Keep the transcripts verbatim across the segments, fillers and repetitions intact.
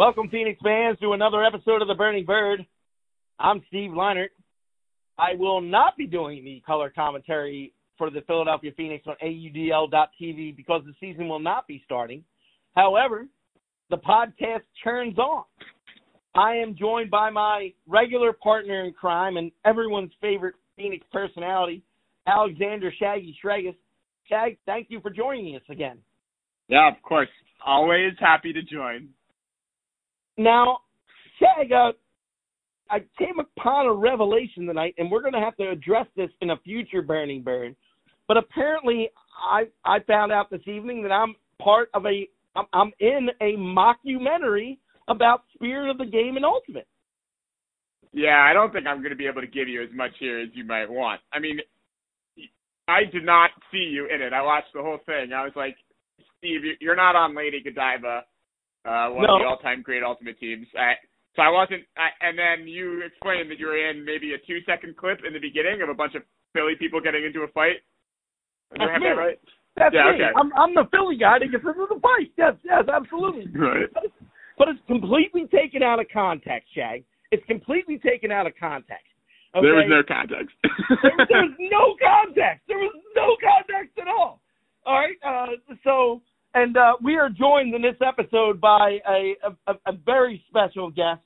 Welcome, Phoenix fans, to another episode of The Burning Bird. I'm Steve Leinert. I will not be doing the color commentary for the Philadelphia Phoenix on A U D L dot T V because the season will not be starting. However, the podcast turns on. I am joined by my regular partner in crime and everyone's favorite Phoenix personality, Alexander Shaggy Shragus. Shag, thank you for joining us again. Yeah, of course. Always happy to join. Now, Shag, uh, I came upon a revelation tonight, and we're going to have to address this in a future Burning Bird. But apparently, I I found out this evening that I'm part of a I'm, I'm in a mockumentary about Spirit of the Game and Ultimate. Yeah, I don't think I'm going to be able to give you as much here as you might want. I mean, I did not see you in it. I watched the whole thing. I was like, Steve, you're not on Lady Godiva, uh, one no. of the all-time great Ultimate teams. I, so I wasn't – and then you explained that you were in maybe a two-second clip in the beginning of a bunch of Philly people getting into a fight. That's me. That right? That's yeah, me. Okay. I'm, I'm the Philly guy that gets into the fight. Yes, yes, absolutely. Right. But it's, but it's completely taken out of context, Shag. It's completely taken out of context. Okay? There was no context. there, was, there was no context. There was no context at all. All right, uh, so and uh, we are joined in this episode by a a, a very special guest.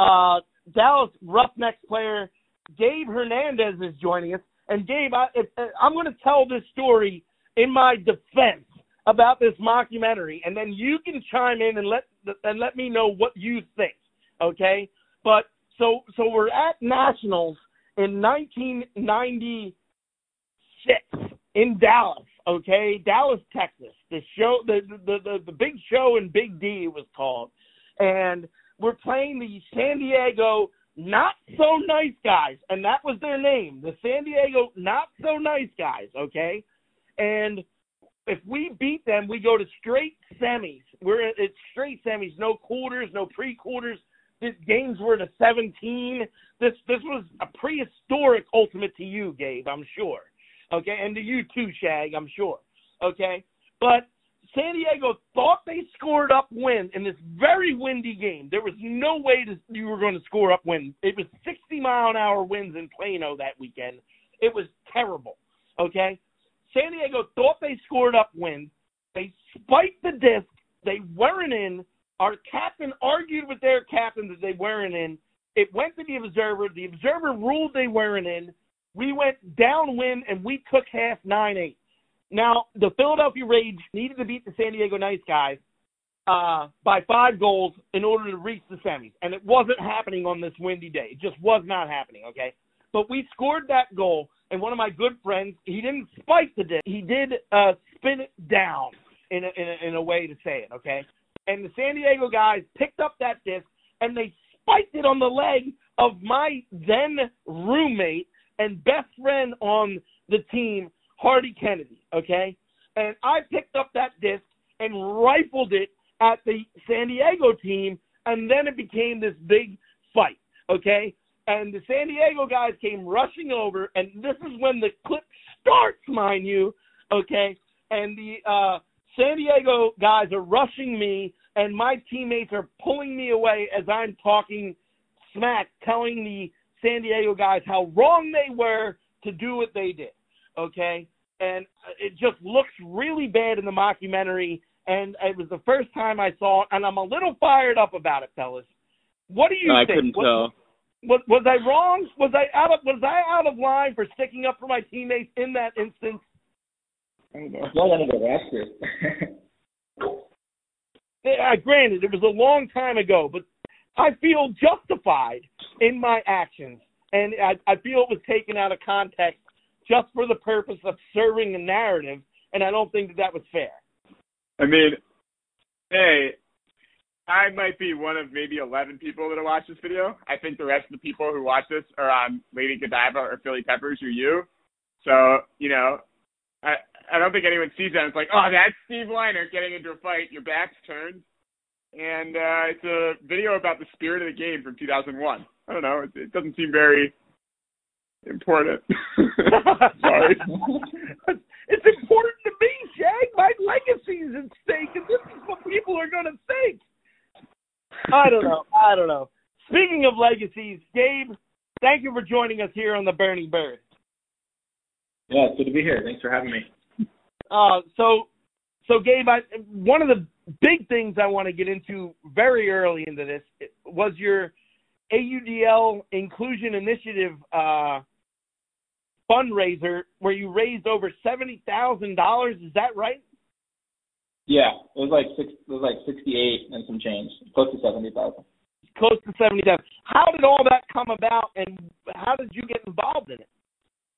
Uh, Dallas Roughnecks player Gabe Hernandez is joining us, and Gabe, I, if, I'm going to tell this story in my defense about this mockumentary, and then you can chime in and let and let me know what you think. Okay, but so so we're at Nationals in nineteen ninety-six in Dallas. Okay, Dallas, Texas. The show, the, the the the big show in Big D was called, and we're playing the San Diego Not So Nice Guys, and that was their name, the San Diego Not So Nice Guys. Okay, and if we beat them, we go to straight semis. We're it's straight semis, no quarters, no pre-quarters. These games were to seventeen. This this was a prehistoric Ultimate to you, Gabe, I'm sure. Okay, and to you too, Shag, I'm sure. Okay, but San Diego thought they scored upwind in this very windy game. There was no way to, you were going to score upwind. It was sixty mile an hour winds in Plano that weekend. It was terrible. Okay, San Diego thought they scored upwind. They spiked the disc. They weren't in. Our captain argued with their captain that they weren't in. It went to the observer. The observer ruled they weren't in. We went downwind, and we took half nine eight. Now, the Philadelphia Rage needed to beat the San Diego Nice Guys uh, by five goals in order to reach the semis, and it wasn't happening on this windy day. It just was not happening, okay? But we scored that goal, and one of my good friends, he didn't spike the disc. He did uh, spin it down in a, in, a, in a way to say it, okay? And the San Diego guys picked up that disc, and they spiked it on the leg of my then-roommate, and best friend on the team, Hardy Kennedy, okay? And I picked up that disc and rifled it at the San Diego team, and then it became this big fight, okay? And the San Diego guys came rushing over, and this is when the clip starts, mind you, okay? And the uh, San Diego guys are rushing me, and my teammates are pulling me away as I'm talking smack, telling the San Diego guys how wrong they were to do what they did, okay? And it just looks really bad in the mockumentary, and it was the first time I saw it, and I'm a little fired up about it, fellas. What do you I think? I couldn't what, tell. What, was I wrong? Was I out of was I out of line for sticking up for my teammates in that instance? I don't know. Well, I don't know after. yeah, granted, it was a long time ago, but I feel justified in my actions, and I, I feel it was taken out of context just for the purpose of serving a narrative, and I don't think that that was fair. I mean, hey, I might be one of maybe eleven people that will watch this video. I think the rest of the people who watch this are on Lady Godiva or Philly Peppers or you. So, you know, I, I don't think anyone sees that. It's like, oh, that's Steve Leinert getting into a fight. Your back's turned. And uh, it's a video about the Spirit of the Game from two thousand one. I don't know. It, it doesn't seem very important. Sorry. It's important to me, Shag. My legacy is at stake, and this is what people are going to think. Uh, I don't know. I don't know. Speaking of legacies, Gabe, thank you for joining us here on the Burning Bird. Yeah, it's good to be here. Thanks for having me. Uh, so, so Gabe, I, one of the big things I want to get into very early into this was your A U D L Inclusion Initiative uh, fundraiser, where you raised over seventy thousand dollars. Is that right? Yeah, it was like six, it was like sixty-eight and some change, close to seventy thousand. Close to seventy thousand. How did all that come about, and how did you get involved in it?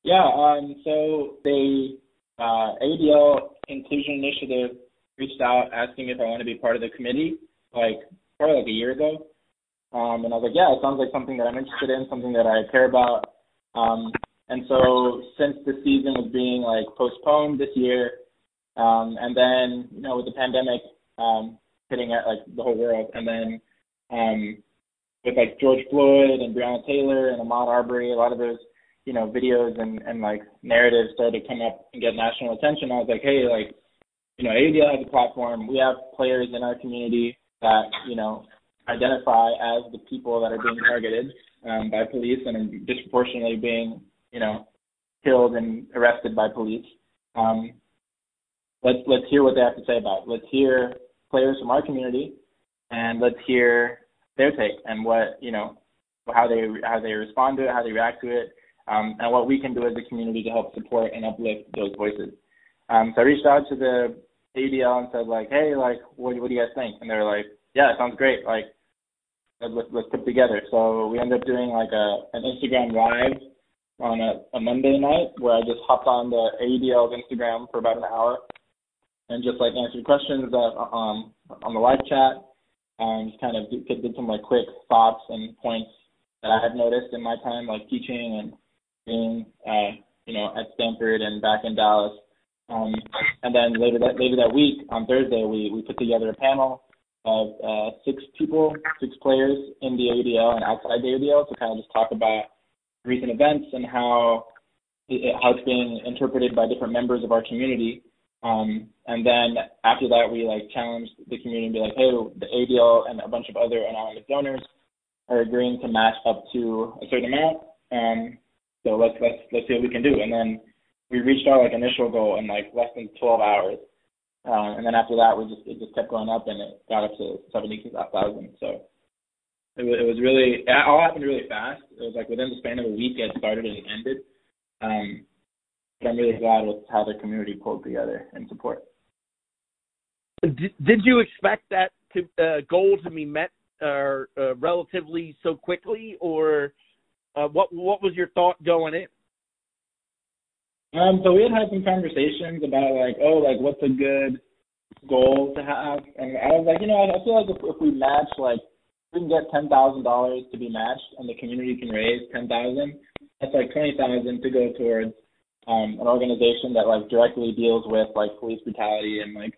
Yeah, um, so the uh, A D L Inclusion Initiative reached out asking if I want to be part of the committee, like probably like a year ago. Um, and I was like, yeah, it sounds like something that I'm interested in, something that I care about. Um, and so since the season was being like postponed this year, um, and then, you know, with the pandemic um, hitting at like the whole world, and then um, with like George Floyd and Breonna Taylor and Ahmaud Arbery, a lot of those, you know, videos and, and like narratives started to come up and get national attention. I was like, hey, like, you know, A U D L has a platform. We have players in our community that, you know, identify as the people that are being targeted um, by police and are disproportionately being, you know, killed and arrested by police. Um, let's let's hear what they have to say about it. Let's hear players from our community, and let's hear their take and what, you know, how they how they respond to it, how they react to it. Um, and what we can do as a community to help support and uplift those voices. Um, so I reached out to the A D L and said, like, hey, like, what, what do you guys think? And they were like, yeah, it sounds great. Like, let's, let's put together. So we ended up doing, like, a an Instagram Live on a, a Monday night where I just hopped on the A D L's Instagram for about an hour and just, like, answered questions that, um, on the live chat and just kind of did, did some, like, quick thoughts and points that I had noticed in my time, like, teaching and being, uh, you know, at Stanford and back in Dallas. Um, and then later that later that week, on Thursday, we, we put together a panel of uh, six people, six players in the A U D L and outside the A U D L to kind of just talk about recent events and how, it, how it's being interpreted by different members of our community. Um, and then after that, we, like, challenged the community and be like, hey, the A U D L and a bunch of other anonymous donors are agreeing to match up to a certain amount. Um, So let's let's let's see what we can do. And then we reached our like initial goal in like less than twelve hours. Uh, and then after that, we just it just kept going up, and it got up to seventy-two thousand. So it, it was really it all happened really fast. It was like within the span of a week, it started and it ended. Um, but I'm really glad with how the community pulled together in support. Did, did you expect that to, uh, goal to be met uh, uh, relatively so quickly, or? Uh, what what was your thought going in? Um, so we had had some conversations about like, oh, like what's a good goal to have, and I was like, you know, I, I feel like if, if we match, like we can get ten thousand dollars to be matched, and the community can raise ten thousand. That's like twenty thousand to go towards um, an organization that like directly deals with like police brutality and like.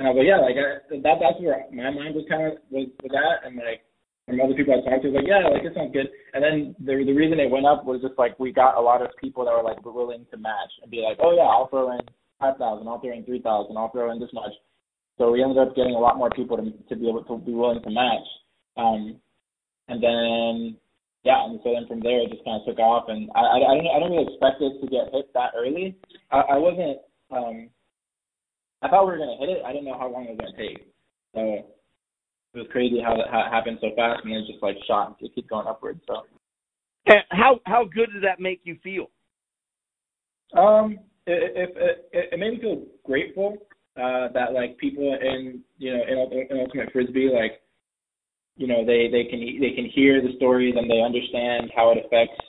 And I was like, yeah, like I, that. That's where my mind was kind of was with that, and like. From other people I talked to, was like, yeah, like, this sounds good. And then the the reason it went up was just, like, we got a lot of people that were, like, willing to match and be like, oh, yeah, I'll throw in five thousand dollars, I'll throw in three thousand dollars, I'll throw in this much. So we ended up getting a lot more people to to be able to be willing to match. Um, and then, yeah, and so then from there it just kind of took off. And I, I, I, don't, I don't really expect it to get hit that early. I, I wasn't um, – I thought we were going to hit it. I didn't know how long it was going to take. So – It was crazy how that how it happened so fast, and it just like shot. It keeps going upward. So, and how how good did that make you feel? Um, it it, it, it made me feel grateful uh, that like people in you know in, in ultimate frisbee like you know they, they can they can hear the stories and they understand how it affects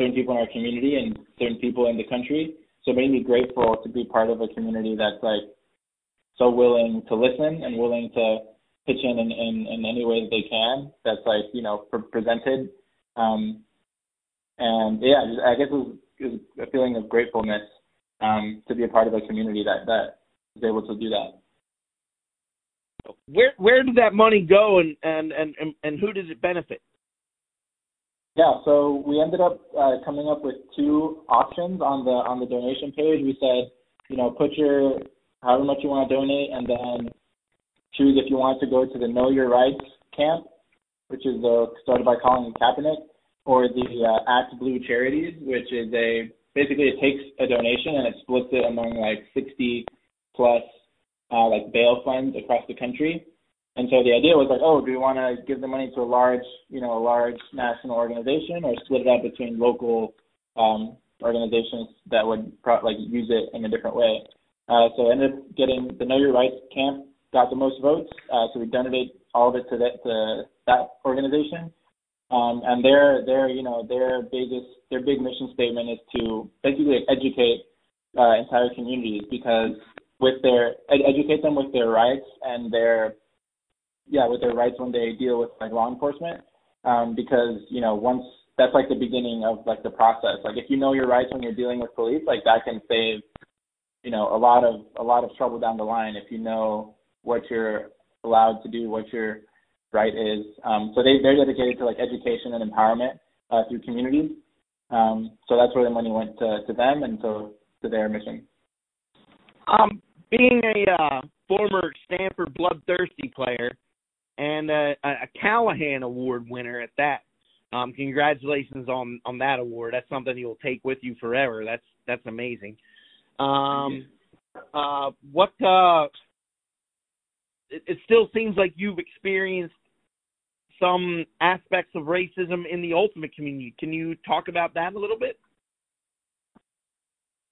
certain people in our community and certain people in the country. So it made me grateful to be part of a community that's like so willing to listen and willing to. pitch in, in, in, in any way that they can that's, like, you know, pre- presented. Um, and, yeah, I guess it was, it was a feeling of gratefulness um, to be a part of a community that, that was able to do that. Where where did that money go, and, and, and, and who does it benefit? Yeah, so we ended up uh, coming up with two options on the on the donation page. We said, you know, put your however much you want to donate, and then choose if you want to go to the Know Your Rights camp, which is uh, started by Colin Kaepernick, or the uh, Act Blue Charities, which is a basically it takes a donation and it splits it among like sixty plus uh, like bail funds across the country. And so the idea was like, oh, do we want to give the money to a large, you know, a large national organization, or split it up between local um, organizations that would pro- like use it in a different way? Uh, so I ended up getting the Know Your Rights camp got the most votes, uh, so we donated all of it to that to that organization. Um, and their their you know their biggest their big mission statement is to basically educate uh, entire communities, because with their ed- educate them with their rights and their Yeah, with their rights when they deal with like law enforcement, um, because you know once that's like the beginning of like the process. Like if you know your rights when you're dealing with police, like that can save you know a lot of a lot of trouble down the line if you know what you're allowed to do, what your right is. Um, so they they're dedicated to like education and empowerment uh, through communities. Um, so that's where the money went to, to them and to to their mission. Um, being a uh, former Stanford Bloodthirsty player. And a, a Callahan Award winner at that. Um, congratulations on, on that award. That's something you'll take with you forever. That's that's amazing. Um, uh, what uh, it, it still seems like you've experienced some aspects of racism in the ultimate community. Can you talk about that a little bit?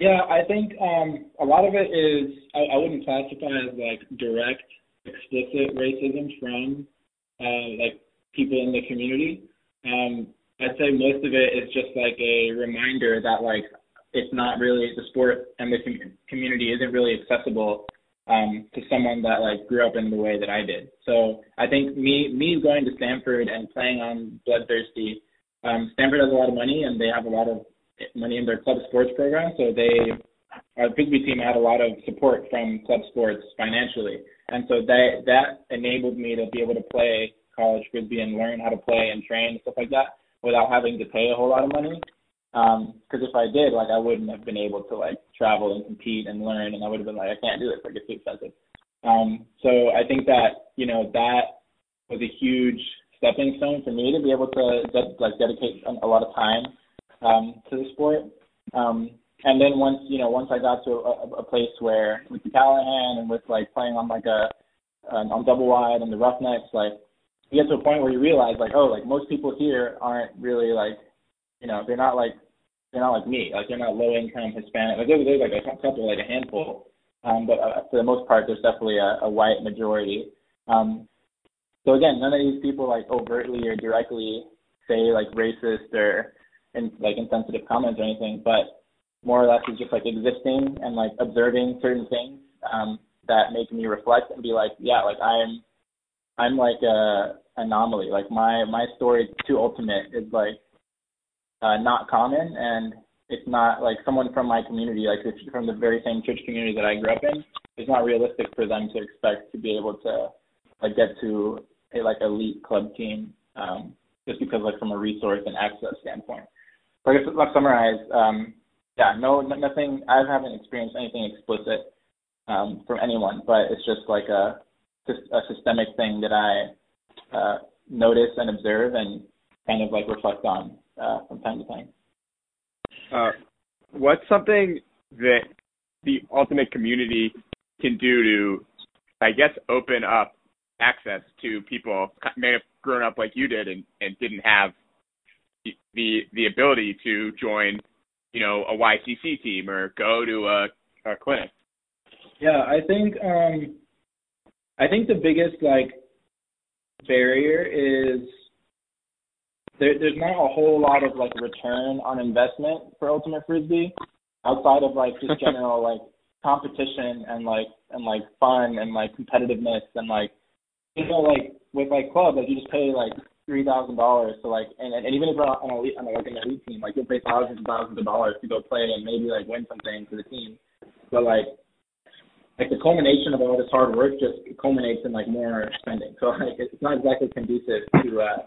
Yeah, I think um, a lot of it is I, I wouldn't classify as like direct. Explicit racism from uh, like people in the community. Um, I'd say most of it is just like a reminder that like it's not really the sport and the com- community isn't really accessible um, to someone that like grew up in the way that I did. So I think me me going to Stanford and playing on Bloodthirsty, um, Stanford has a lot of money and they have a lot of money in their club sports program. So they our Bigsby team had a lot of support from club sports financially. And so that that enabled me to be able to play college frisbee and learn how to play and train and stuff like that without having to pay a whole lot of money. Because um, if I did, like I wouldn't have been able to like travel and compete and learn, and I would have been like, I can't do this, like it's too expensive. Um, so I think that you know that was a huge stepping stone for me to be able to de- like dedicate a lot of time um, to the sport. Um, And then once, you know, once I got to a, a place where with the Callahan and with like playing on like a, um, on Double Wide and the Roughnecks, like you get to a point where you realize like, oh, like most people here aren't really like, you know, they're not like, they're not like me. Like they're not low income Hispanic. Like there's, there's like a couple, like a handful. Um, but uh, for the most part, there's definitely a, a white majority. Um, so again, none of these people like overtly or directly say like racist or in, like insensitive comments or anything, but more or less is just like existing and like observing certain things um, that make me reflect and be like, yeah, like I'm, I'm like a anomaly. Like my, my story to ultimate is like uh, not common. And it's not like someone from my community, like from the very same church community that I grew up in, it's not realistic for them to expect to be able to like get to a like elite club team um, just because like from a resource and access standpoint. But I guess let's summarize, um, Yeah, no, nothing. I haven't experienced anything explicit um, from anyone, but it's just like a, a systemic thing that I uh, notice and observe and kind of like reflect on uh, from time to time. Uh, what's something that the ultimate community can do to, I guess, open up access to people that may have grown up like you did and, and didn't have the the ability to join you know, a Y C C team or go to a, a clinic? Yeah, I think um, I think the biggest, like, barrier is there, there's not a whole lot of, like, return on investment for Ultimate Frisbee outside of, like, just general, like, competition and, like, and like fun and, like, competitiveness and, like, you know, like, with, like, club, like, you just pay, like, three thousand dollars to like, and, and even if you're on, elite, on like an elite team, like you'll pay thousands and thousands of dollars to go play and maybe like win something for the team. But like, like the culmination of all this hard work just culminates in like more spending. So like, it's not exactly conducive to. Uh,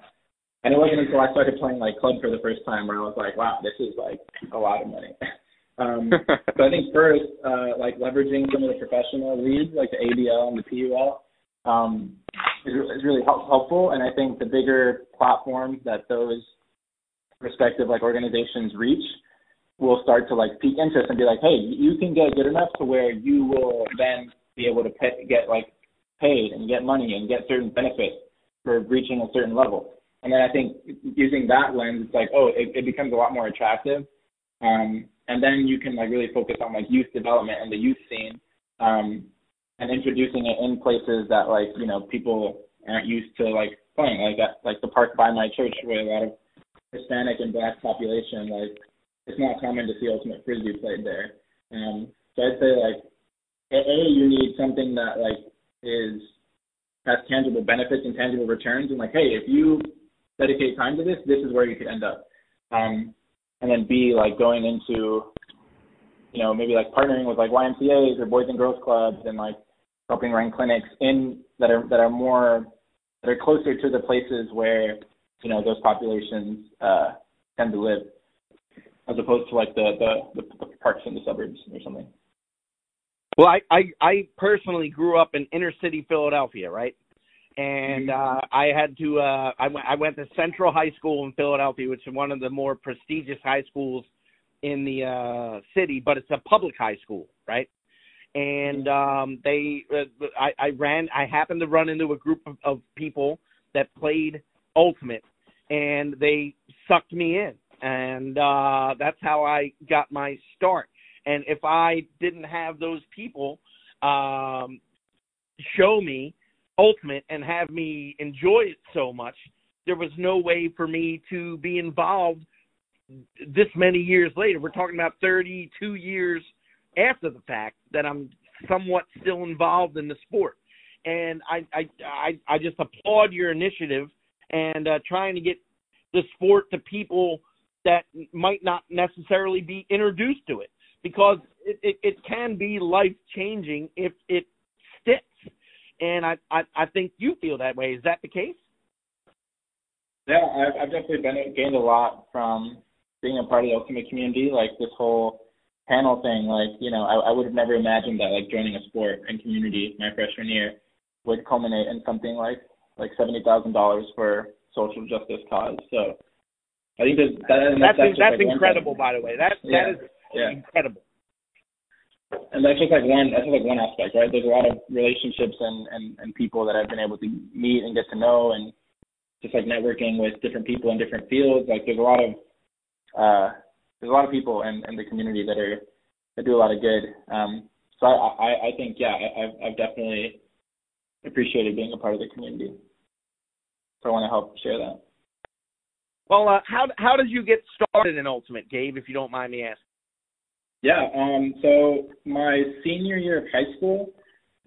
and it wasn't until I started playing like club for the first time where I was like, wow, this is like a lot of money. um, so I think first, uh, like leveraging some of the professional leagues, like the A D L and the P U L. Um, is, is really help, helpful. And I think the bigger platform that those respective like organizations reach will start to like pique interest and be like, hey, you can get good enough to where you will then be able to pay, get like paid and get money and get certain benefits for reaching a certain level. And then I think using that lens, it's like, oh, it, it becomes a lot more attractive. Um, and then you can like really focus on like youth development and the youth scene, um, and introducing it in places that like, you know, people aren't used to like playing, like at, like the park by my church where a lot of Hispanic and Black population, like it's not common to see ultimate frisbee played there. Um, so I'd say like, A, you need something that like is has tangible benefits and tangible returns, and like, hey, if you dedicate time to this, this is where you could end up. Um, and then B, like going into, you know, maybe like partnering with like Y M C As or Boys and Girls Clubs and like helping run clinics in that are that are more that are closer to the places where, you know, those populations uh, tend to live, as opposed to like the the, the parks in the suburbs or something. Well, I, I, I personally grew up in inner city Philadelphia, right? And uh, I had to, uh, I, w- I went to Central High School in Philadelphia, which is one of the more prestigious high schools in the uh, city, but it's a public high school, right? And um, they, uh, I, I ran, I happened to run into a group of, of people that played Ultimate, and they sucked me in. And uh, that's how I got my start. And if I didn't have those people um, show me Ultimate and have me enjoy it so much, there was no way for me to be involved this many years later. We're talking about thirty-two years after the fact that I'm somewhat still involved in the sport. And I I, I, I just applaud your initiative and uh, trying to get the sport to people that might not necessarily be introduced to it. Because it, it, it can be life-changing if it sticks. And I, I, I think you feel that way. Is that the case? Yeah, I've, I've definitely been, gained a lot from being a part of the Ultimate community, like this whole panel thing. Like, you know, I, I would have never imagined that, like, joining a sport and community my freshman year would culminate in something like like seventy thousand dollars for social justice cause. So I think there's, that, that's, that's, that's like incredible, by the way. That, that yeah. is Yeah. Incredible. And that's just like one that's just like one aspect, right? There's a lot of relationships and, and, and people that I've been able to meet and get to know, and just like networking with different people in different fields. Like there's a lot of uh, there's a lot of people in, in the community that are that do a lot of good. Um, so I, I, I think yeah, I, I've I've definitely appreciated being a part of the community. So I want to help share that. Well, uh, how how did you get started in Ultimate, Gabe? If you don't mind me asking. Yeah, um, so my senior year of high school,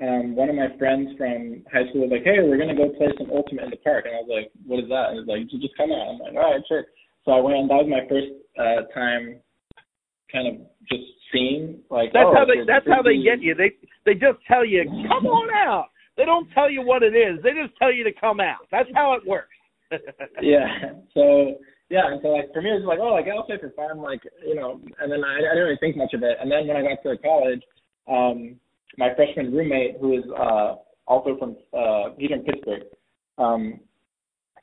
um, one of my friends from high school was like, hey, we're going to go play some Ultimate in the park. And I was like, what is that? And he was like, just come out. I'm like, all right, sure. So I went, and that was my first uh, time kind of just seeing. like That's, oh, how, they, that's how they get you. They they just tell you, come on out. They don't tell you what it is. They just tell you to come out. That's how it works. Yeah, so... Yeah, and so, like, for me, it was like, oh, like, I'll play for fun, like, you know, and then I, I didn't really think much of it. And then when I got to college, um, my freshman roommate, who is uh, also from, uh, he's from Pittsburgh, um,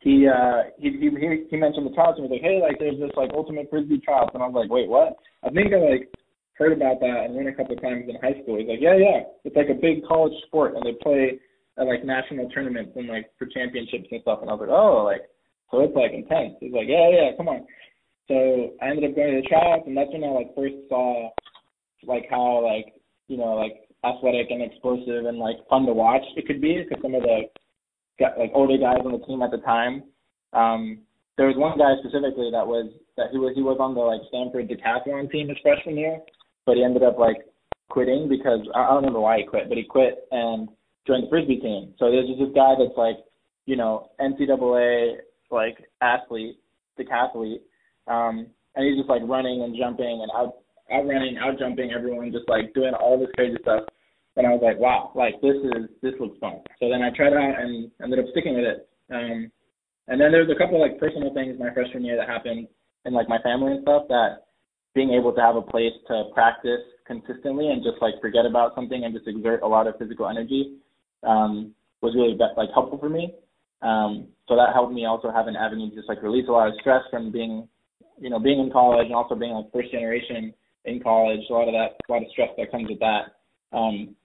he, uh, he he he mentioned the trials, and he was like, hey, like, there's this, like, Ultimate Frisbee trials. And I was like, wait, what? I think I, like, heard about that and went a couple of times in high school. He's like, yeah, yeah, it's, like, a big college sport, and they play at, like, national tournaments and, like, for championships and stuff. And I was like, oh, like, so it's, like, intense. He's like, yeah, yeah, come on. So I ended up going to the trials, and that's when I, like, first saw, like, how, like, you know, like, athletic and explosive and, like, fun to watch it could be, because some of the, like, older guys on the team at the time, um, there was one guy specifically that was, that he was, he was on the, like, Stanford decathlon team his freshman year, but he ended up, like, quitting because, I don't remember why he quit, but he quit and joined the Frisbee team. So there's just this guy that's, like, you know, N C double A, like, athlete, decathlete, um, and he's just, like, running and jumping and out, out running, out jumping everyone, just, like, doing all this crazy stuff. And I was like, wow, like, this is, this looks fun. So then I tried it out and ended up sticking with it. Um, and then there's a couple, like, personal things my freshman year that happened in, like, my family and stuff, that being able to have a place to practice consistently and just, like, forget about something and just exert a lot of physical energy, um, was really like helpful for me. Um, so that helped me also have an avenue to just like release a lot of stress from being, you know, being in college and also being like first generation in college. A lot of that, a lot of stress that comes with that. Um,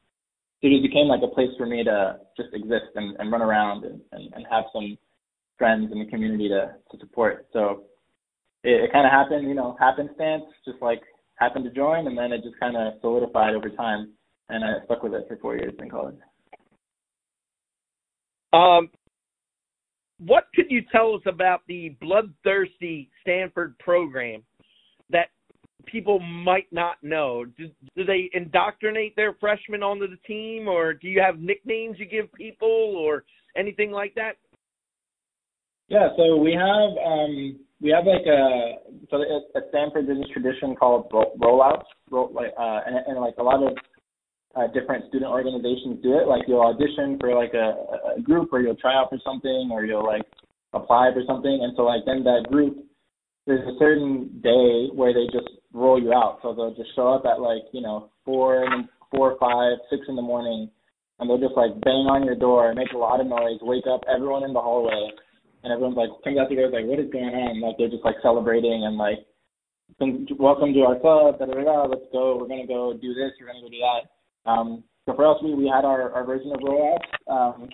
so it became like a place for me to just exist and, and run around and, and, and have some friends in the community to, to support. So it, it kind of happened, you know, happenstance, just like happened to join, and then it just kind of solidified over time, and I stuck with it for four years in college. Um, what could you tell us about the Bloodthirsty Stanford program that people might not know? Do, do they indoctrinate their freshmen onto the team, or do you have nicknames you give people or anything like that? Yeah, so we have um, we have like a so at Stanford there's this tradition called rollouts, roll, like uh, and, and like a lot of uh, different student organizations do it. Like you'll audition for like a, a group, or you'll try out for something, or you'll like apply for something, and so like then that group, there's a certain day where they just roll you out. So they'll just show up at like you know four, four, five, six in the morning, and they'll just like bang on your door, make a lot of noise, wake up everyone in the hallway. And everyone's like, comes out together, like, what is going on? Like, they're just, like, celebrating and, like, welcome to our club, da da da, let's go, we're going to go do this, we're going to go do that. Um, so for us, we, we had our, our version of rollouts, um,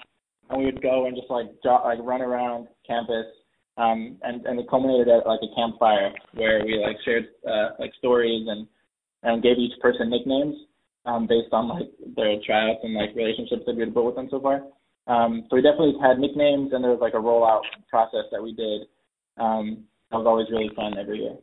and we would go and just, like, jo- like run around campus, um, and, and it culminated at, like, a campfire where we, like, shared, uh, like, stories and, and gave each person nicknames um, based on, like, their tryouts and, like, relationships that we had built with them so far. Um, so we definitely had nicknames, and there was like a rollout process that we did. Um, that was always really fun every year.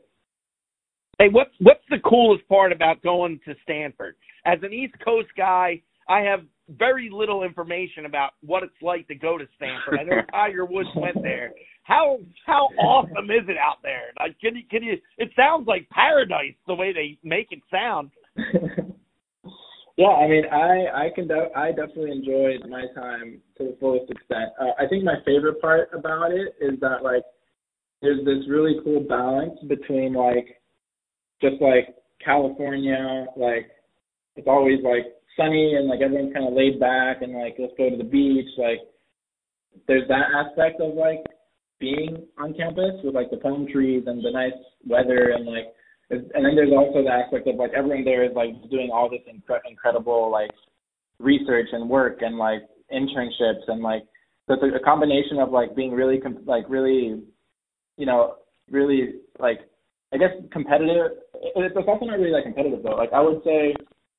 Hey, what's, what's the coolest part about going to Stanford? As an East Coast guy, I have very little information about what it's like to go to Stanford. I know Tiger Woods went there. How how awesome is it out there? Like, can you, can you, it sounds like paradise the way they make it sound. Yeah, I mean, I I can de- I definitely enjoyed my time to the fullest extent. Uh, I think my favorite part about it is that like there's this really cool balance between like just like California, like it's always like sunny and like everyone's kind of laid back and like let's go to the beach. Like there's that aspect of like being on campus with like the palm trees and the nice weather and like. And then there's also the aspect of, like, everyone there is, like, doing all this inc- incredible, like, research and work and, like, internships and, like, so it's a combination of, like, being really, com- like, really, you know, really, like, I guess competitive. It's also not really, like, competitive, though. Like, I would say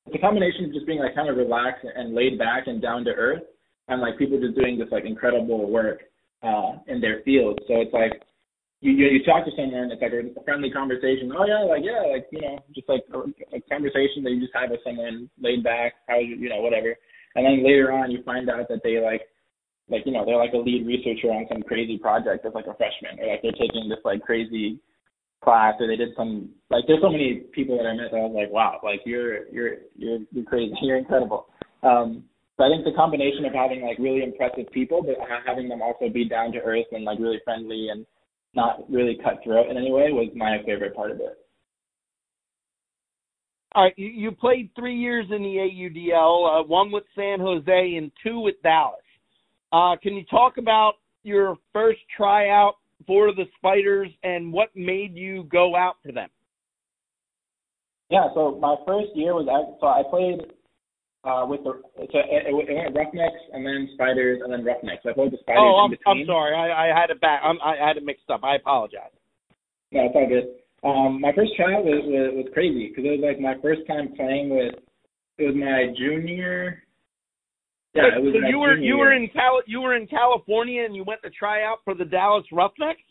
it's a combination of just being, like, kind of relaxed and laid back and down to earth and, like, people just doing this, like, incredible work uh, in their field. So it's, like, You, you you talk to someone and it's like a friendly conversation. Oh yeah, like yeah, like you know, just like a, a conversation that you just have with someone laid back. How you you know whatever, and then later on you find out that they like like you know they're like a lead researcher on some crazy project as like a freshman, or like they're taking this like crazy class, or they did some like there's so many people that I met that I was like wow, like you're you're you're you're crazy, you're incredible. Um, so I think the combination of having like really impressive people, but having them also be down to earth and like really friendly and not really cutthroat in any way was my favorite part of it. All right, you, you played three years in the A U D L, uh, one with San Jose and two with Dallas. Uh, can you talk about your first tryout for the Spiders and what made you go out for them? Yeah, so my first year was – so I played uh, with the – so it, it went Roughnecks and then Spiders and then Roughnecks. So I played the Spiders oh, I'm, in between. I'm sorry. I, I had it back. I'm, I had it mixed up. I apologize. No, it's all good. Um, my first tryout was, was, was crazy because it was, like, my first time playing with – it was my junior – yeah, it was so my you were, junior you were in Cal- you were in California and you went to try out for the Dallas Roughnecks?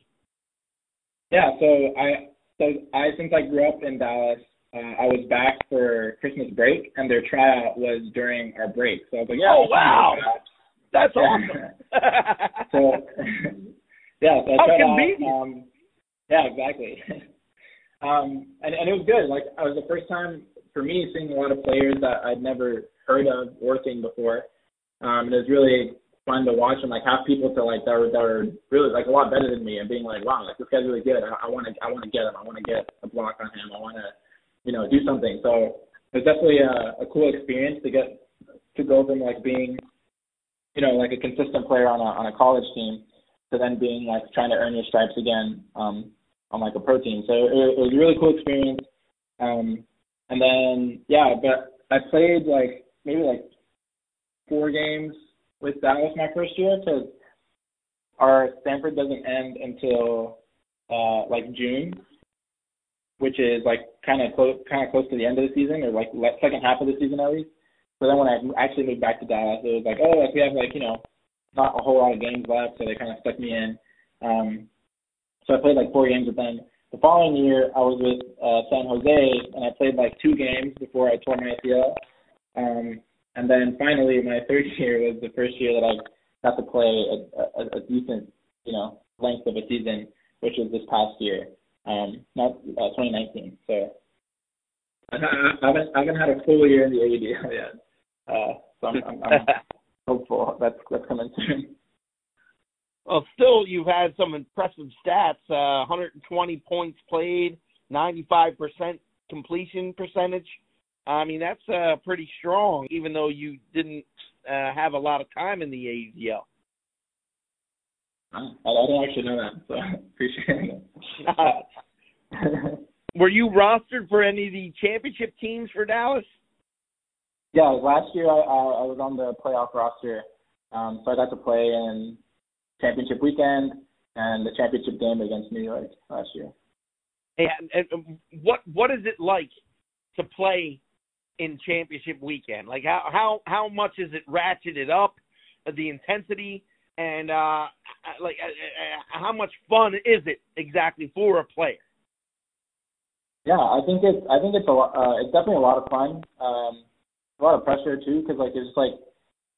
Yeah, so I, so I since I grew up in Dallas, Uh, I was back for Christmas break, and their tryout was during our break. So I was like, yeah. Oh, wow. That's awesome. so, yeah. So I How convenient. Um, yeah, exactly. um, and, and it was good. Like, it was the first time for me seeing a lot of players that I'd never heard of or seen before. Um, and it was really fun to watch and, like, have people to, like, that were, that were really, like, a lot better than me and being like, wow, like, this guy's really good. I want to I want to get him. I want to get a block on him. I want to. You know, do something. So it was definitely a, a cool experience to get to go from like being you know, like a consistent player on a on a college team to then being like trying to earn your stripes again um, on like a pro team. So it, it was a really cool experience. Um, and then yeah, but I played like maybe like four games with Dallas my first year because our Stanford doesn't end until uh, like June, which is like kind of close, kind of close to the end of the season, or like second half of the season at least. So then when I actually moved back to Dallas, it was like, oh, like we have like, you know, not a whole lot of games left, so they kind of stuck me in. Um, so I played like four games with them. The following year, I was with uh, San Jose, and I played like two games before I tore my A C L. Um, and then finally, my third year was the first year that I got to play a, a, a decent, you know, length of a season, which was this past year, um, not uh, twenty nineteen. So I haven't, I haven't had a full year in the A U D L yet. Uh, so I'm, I'm, I'm hopeful that's, that's coming soon. Well, still, you've had some impressive stats, uh, one hundred twenty points played, ninety-five percent completion percentage. I mean, that's uh, pretty strong, even though you didn't uh, have a lot of time in the A U D L. I, I didn't actually know that, so I appreciate it. Were you rostered for any of the championship teams for Dallas? Yeah, last year I, I was on the playoff roster, um, so I got to play in championship weekend and the championship game against New York last year. And, and what what is it like to play in championship weekend? Like how how, how much is it ratcheted up, the intensity, and uh, like uh, how much fun is it exactly for a player? Yeah, I think it's I think it's a lot, uh, it's definitely a lot of fun. Um, a lot of pressure too, because like it's like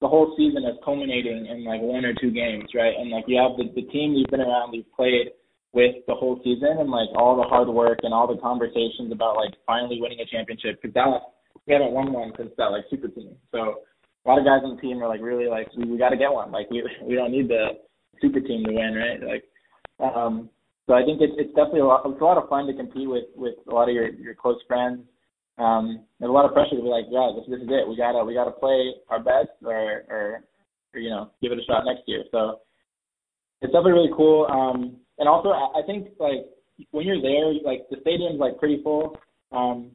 the whole season is culminating in like one or two games, right? And like you have the, the team you've been around, you've played with the whole season, and like all the hard work and all the conversations about like finally winning a championship. Because Dallas, we haven't won one since that like super team. So a lot of guys on the team are like really like we, we got to get one. Like we we don't need the super team to win, right? Like. Um, So I think it's it's definitely a lot it's a lot of fun to compete with, with a lot of your, your close friends. Um, there's a lot of pressure to be like, yeah, this this is it. We gotta we gotta play our best or, or or you know give it a shot next year. So it's definitely really cool. Um, and also I, I think like when you're there, like the stadium's like pretty full, um,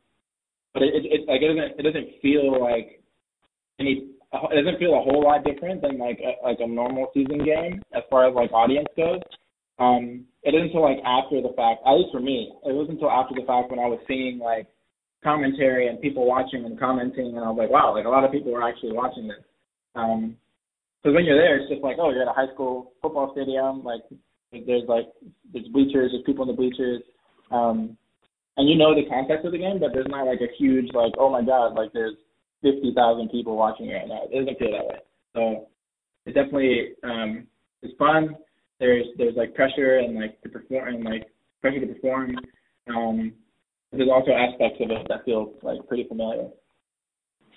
but it, it it like it doesn't it doesn't feel like any it doesn't feel a whole lot different than like a, like a normal season game as far as like audience goes. Um, it isn't until, like, after the fact, at least for me, it wasn't until after the fact when I was seeing, like, commentary and people watching and commenting, and I was like, wow, like, a lot of people are actually watching this. Um, because when you're there, it's just like, oh, you're at a high school football stadium, like, there's, like, there's bleachers, there's people in the bleachers, um, and you know the context of the game, but there's not, like, a huge, like, oh, my God, like, there's fifty thousand people watching right now. It doesn't feel that way. So it definitely um, is fun. There's there's like pressure and like to perform and like pressure to perform. Um, there's also aspects of it that feel like pretty familiar.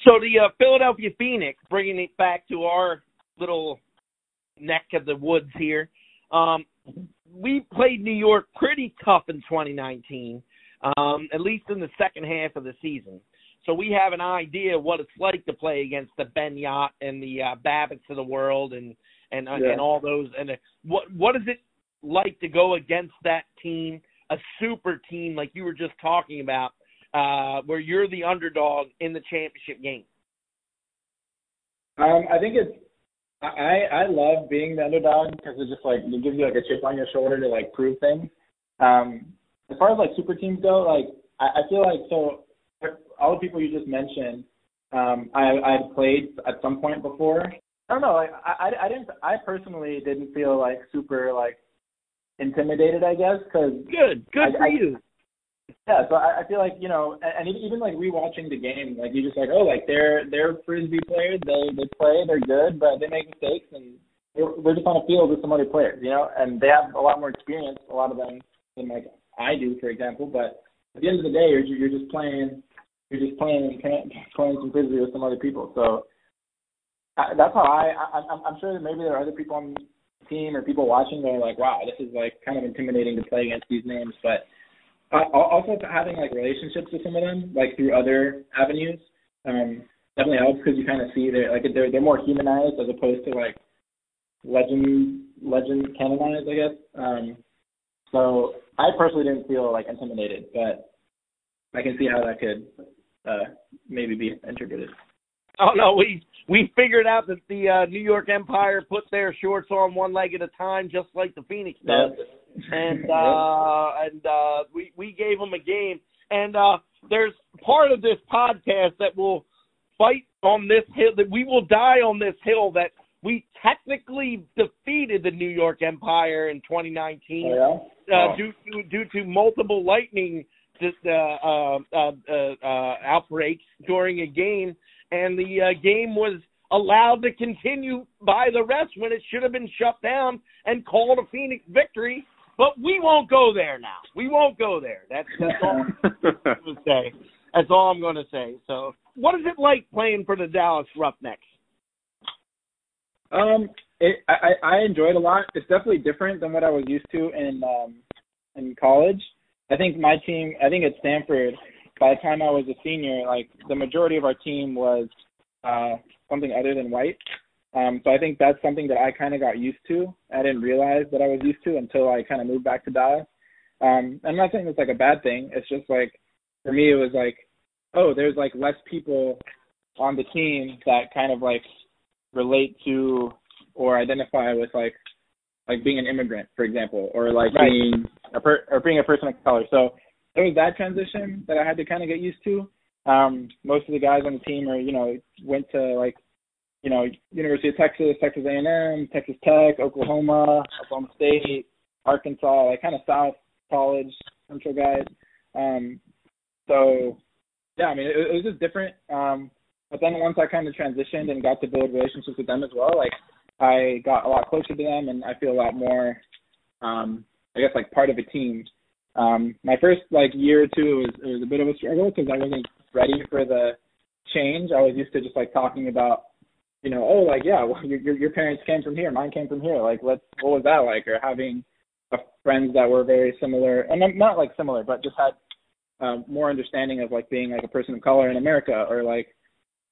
So the uh, Philadelphia Phoenix, bringing it back to our little neck of the woods here. Um, we played New York pretty tough in twenty nineteen, um, at least in the second half of the season. So we have an idea what it's like to play against the Ben Yacht and the uh, Babbitts of the world and. And, yeah. and all those, and what what is it like to go against that team, a super team like you were just talking about, uh, where you're the underdog in the championship game? Um, I think it's I I love being the underdog because it's just like it gives you like a chip on your shoulder to like prove things. Um, as far as like super teams go, like I, I feel like so all the people you just mentioned, um, I I played at some point before. I don't know. Like, I, I, I didn't. I personally didn't feel like super like intimidated. I guess because good, good I, for I, you. Yeah. So I, I feel like you know, and, and even like rewatching the game, like you just like, oh, like they're they're frisbee players. They they play. They're good, but they make mistakes, and we're, we're just on a field with some other players, you know. And they have a lot more experience, a lot of them, than like I do, for example. But at the end of the day, you're you're just playing. You're just playing and playing some frisbee with some other people. So. I, that's how I, I – I'm sure that maybe there are other people on the team or people watching that are like, wow, this is, like, kind of intimidating to play against these names. But uh, also having, like, relationships with some of them, like, through other avenues. Um, definitely helps because you kind of see they're like they're they're more humanized as opposed to like legend legend canonized, I guess. Um, so I personally didn't feel like intimidated, but I can see how that could uh, maybe be interpreted. Oh no, we we figured out that the uh, New York Empire put their shorts on one leg at a time, just like the Phoenix does, yep. and uh, and uh, we we gave them a game. And uh, there's part of this podcast that will fight on this hill, that we will die on this hill that we technically defeated the New York Empire in twenty nineteen oh, yeah? oh. Uh, due to due to multiple lightning just uh, uh, uh, uh, outbreaks during a game. And the uh, game was allowed to continue by the refs when it should have been shut down and called a Phoenix victory. But we won't go there now. We won't go there. That's, that's all I'm going to say. That's all I'm going to say. So what is it like playing for the Dallas Roughnecks? Um, it, I, I enjoyed a lot. It's definitely different than what I was used to in um, in college. I think my team, I think at Stanford, by the time I was a senior, like the majority of our team was uh, something other than white. Um, so I think that's something that I kind of got used to. I didn't realize that I was used to until I kind of moved back to Dallas. Um, I'm not saying it's like a bad thing. It's just like, for me, it was like, oh, there's like less people on the team that kind of like relate to or identify with like, like being an immigrant, for example, or like right. being a per- or being a person of color. So there was that transition that I had to kind of get used to. Um, most of the guys on the team are, you know, went to like, you know, University of Texas, Texas A and M, Texas Tech, Oklahoma, Oklahoma State, Arkansas, like kind of South College, Central guys. Um, so, yeah, I mean, it, it was just different. Um, but then once I kind of transitioned and got to build relationships with them as well, like I got a lot closer to them and I feel a lot more, um, I guess, like part of a team. Um, my first like year or two, it was, it was a bit of a struggle because I wasn't ready for the change. I was used to just like talking about, you know, oh, like, yeah, well, your your parents came from here, mine came from here. Like, let's, what was that like? Or having a, friends that were very similar, and not like similar, but just had um, more understanding of like being like a person of color in America, or like,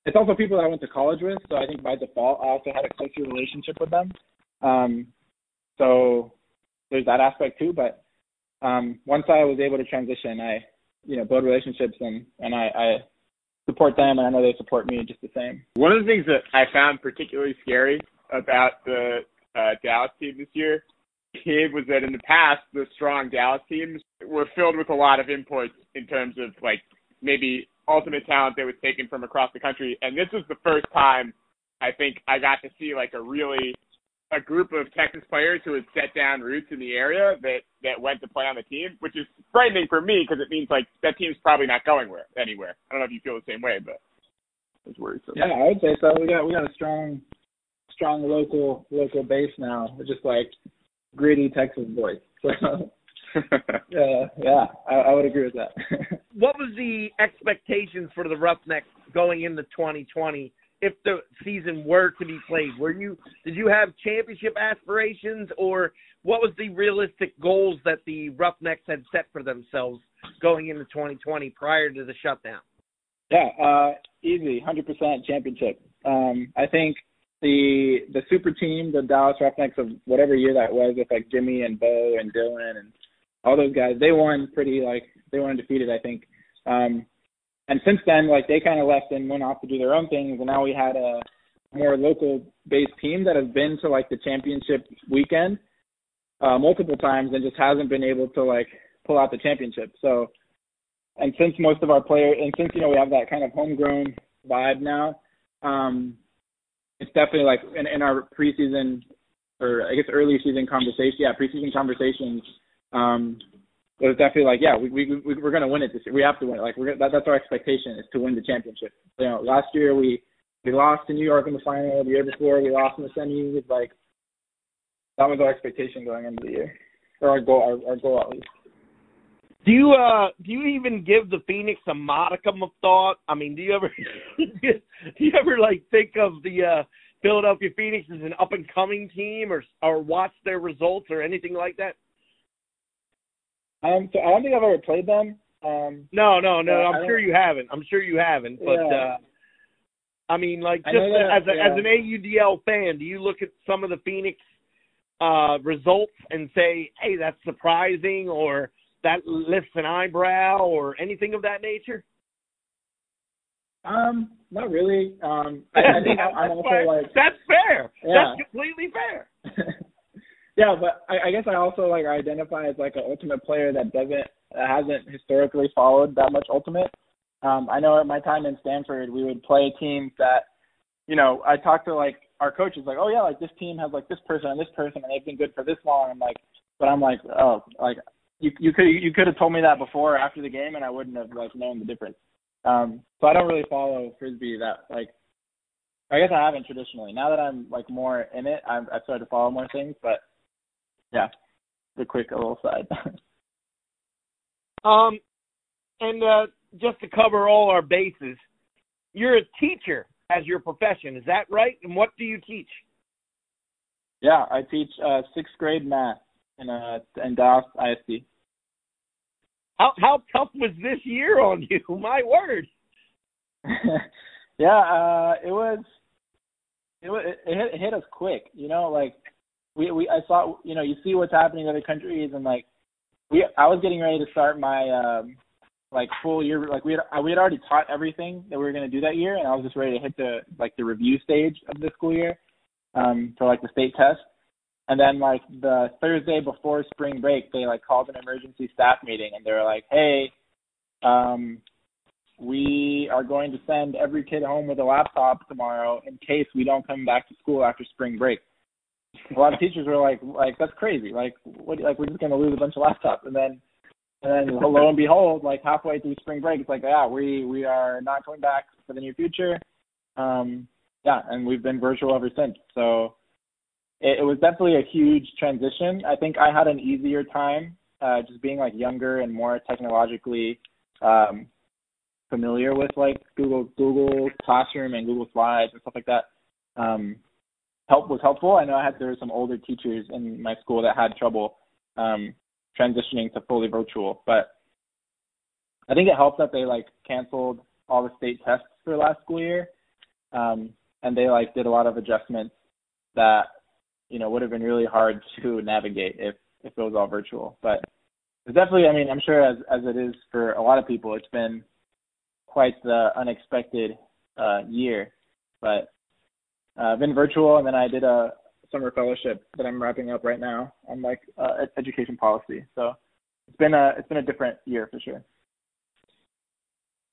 it's also people that I went to college with. So I think by default, I also had a closer relationship with them. Um, so there's that aspect too. But um, once I was able to transition, I, you know, build relationships and, and I, I, support them, and I know they support me just the same. One of the things that I found particularly scary about the uh, Dallas team this year, Gabe, was that in the past, the strong Dallas teams were filled with a lot of imports in terms of, like, maybe ultimate talent that was taken from across the country. And this was the first time I think I got to see, like, a really a group of Texas players who had set down roots in the area that, that went to play on the team, which is frightening for me because it means like that team's probably not going where, anywhere. I don't know if you feel the same way, but it's worrisome. Yeah, I would say so. We got we got a strong, strong local local base now. We're just like gritty Texas boys. So yeah, yeah, I, I would agree with that. What was the expectations for the Roughnecks going into twenty twenty? If the season were to be played, were you did you have championship aspirations, or what was the realistic goals that the Roughnecks had set for themselves going into twenty twenty prior to the shutdown? Yeah, uh, easy, one hundred percent championship. Um, I think the the super team, the Dallas Roughnecks of whatever year that was, with like Jimmy and Bo and Dylan and all those guys, they won pretty like they were undefeated, I think. Um, And since then, like, they kind of left and went off to do their own things, and now we had a more local-based team that has been to, like, the championship weekend uh, multiple times and just hasn't been able to, like, pull out the championship. So, and since most of our players, and since, you know, we have that kind of homegrown vibe now, um, it's definitely, like, in, in our preseason or, I guess, early season conversation, yeah, preseason conversations, um it was definitely like, yeah, we we, we we're gonna win it this year. We have to win it. Like we're that, that's our expectation is to win the championship. You know, last year we we lost to New York in the final. The year before we lost in the semis. Like that was our expectation going into the year, or our goal, our, our goal at least. Do you uh do you even give the Phoenix a modicum of thought? I mean, do you ever do you ever like think of the uh, Philadelphia Phoenix as an up and coming team, or or watch their results or anything like that? Um, so I don't think I've ever played them. Um, no, no, no. I'm sure you haven't. I'm sure you haven't. But yeah. uh, I mean, like, just as, a, yeah. as an A U D L fan, do you look at some of the Phoenix uh, results and say, hey, that's surprising, or that lifts an eyebrow, or anything of that nature? Um, not really. Um, I, I think I'm also fair. like that's fair. Yeah. That's completely fair. Yeah, but I, I guess I also like identify as like an ultimate player that doesn't that hasn't historically followed that much ultimate. Um, I know at my time in Stanford, we would play teams that, you know, I talked to like our coaches, like, oh yeah, like this team has like this person and this person, and they've been good for this long. I'm like, but I'm like, oh, like you you could you could have told me that before or after the game, and I wouldn't have like known the difference. Um, so I don't really follow Frisbee that, like, I guess I haven't traditionally. Now that I'm, like, more in it, I'm, I've started to follow more things, but, yeah, the quick little side. um, and uh, just to cover all our bases, you're a teacher as your profession, is that right? And what do you teach? Yeah, I teach uh, sixth grade math in, uh, in Dallas I S D. How, how tough was this year on you? My word. yeah, uh, it was. It was. It hit, it hit us quick, you know. Like we, we, I saw. You know, you see what's happening in other countries, and like we, I was getting ready to start my um, like full year. Like we had, we had already taught everything that we were going to do that year, and I was just ready to hit the like the review stage of the school year um, for like the state test. And then, like, the Thursday before spring break, they, like, called an emergency staff meeting, and they were like, hey, um, we are going to send every kid home with a laptop tomorrow in case we don't come back to school after spring break. A lot of teachers were like, like, that's crazy. Like, what? Like, we're just going to lose a bunch of laptops. And then, and then lo and behold, like, halfway through spring break, it's like, yeah, we, we are not coming back for the near future. Um, yeah, and we've been virtual ever since. So it was definitely a huge transition. I think I had an easier time uh, just being like younger and more technologically um, familiar with like Google Google Classroom and Google Slides and stuff like that. Um, help was helpful. I know I had there were some older teachers in my school that had trouble um, transitioning to fully virtual, but I think it helped that they like canceled all the state tests for last school year, um, and they like did a lot of adjustments that, you know, would have been really hard to navigate if, if it was all virtual. But it's definitely, I mean, I'm sure as, as it is for a lot of people, it's been quite the unexpected uh, year. But uh, I've been virtual, and then I did a summer fellowship that I'm wrapping up right now on like uh, education policy. So it's been a it's been a different year for sure.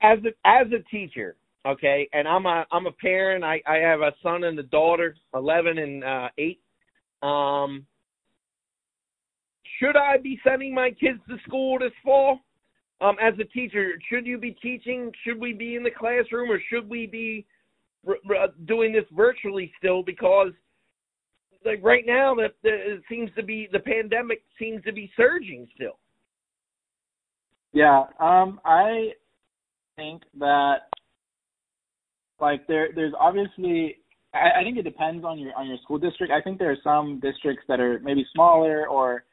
As a, as a teacher. Okay, and I'm a I'm a parent. I, I have a son and a daughter, eleven and uh, eight. Um, should I be sending my kids to school this fall? Um, as a teacher, should you be teaching? Should we be in the classroom, or should we be r- r- doing this virtually still? Because like right now, that it seems to be the pandemic seems to be surging still. Yeah, um, I think that like there, there's obviously. I think it depends on your on your school district. I think there are some districts that are maybe smaller or,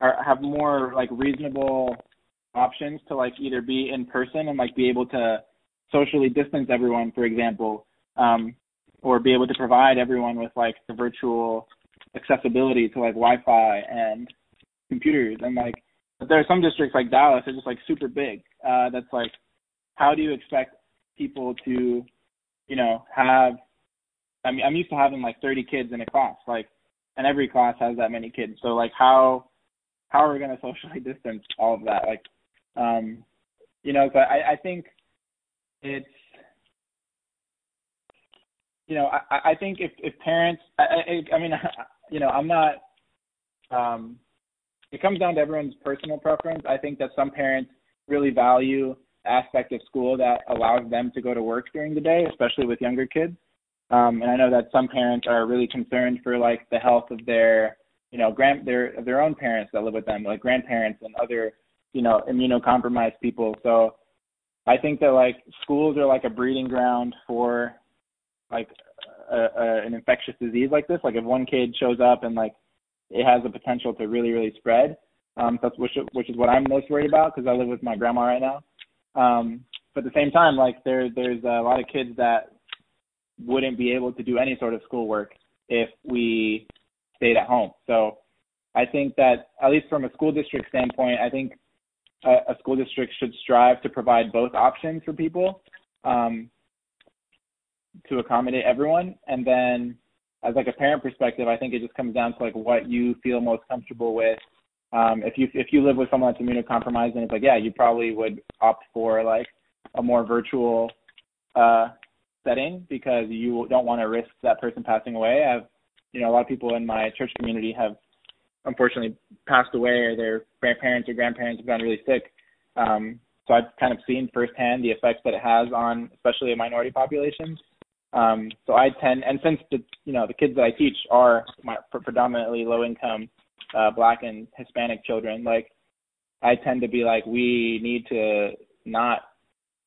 or have more like reasonable options to like either be in person and like be able to socially distance everyone, for example, um, or be able to provide everyone with like the virtual accessibility to like Wi-Fi and computers. And like, but there are some districts like Dallas that are just like super big. Uh, that's like, how do you expect people to, you know, have I mean, I'm used to having like thirty kids in a class, like, and every class has that many kids. So like, how, how are we going to socially distance all of that? Like, um, you know, but I, I think it's, you know, I, I think if, if parents, I, I, I mean, you know, I'm not, um, it comes down to everyone's personal preference. I think that some parents really value the aspect of school that allows them to go to work during the day, especially with younger kids. Um, and I know that some parents are really concerned for like the health of their, you know, grand their their own parents that live with them, like grandparents and other, you know, immunocompromised people. So I think that like schools are like a breeding ground for like a, a, an infectious disease like this. Like if one kid shows up and like it has the potential to really really spread. Um, that's which which is what I'm most worried about because I live with my grandma right now. Um, but at the same time, like there there's a lot of kids that wouldn't be able to do any sort of schoolwork if we stayed at home. So I think that, at least from a school district standpoint, I think a, a school district should strive to provide both options for people um, to accommodate everyone. And then as like a parent perspective, I think it just comes down to like what you feel most comfortable with. Um, if you if you live with someone that's immunocompromised, then it's like, yeah, you probably would opt for like a more virtual uh, setting because you don't want to risk that person passing away. I've, you know, a lot of people in my church community have unfortunately passed away, or their parents or grandparents have gotten really sick. Um, so I've kind of seen firsthand the effects that it has on, especially minority populations. Um, so I tend, and since the you know the kids that I teach are my, predominantly low income. Uh, Black and Hispanic children, like I tend to be like, we need to not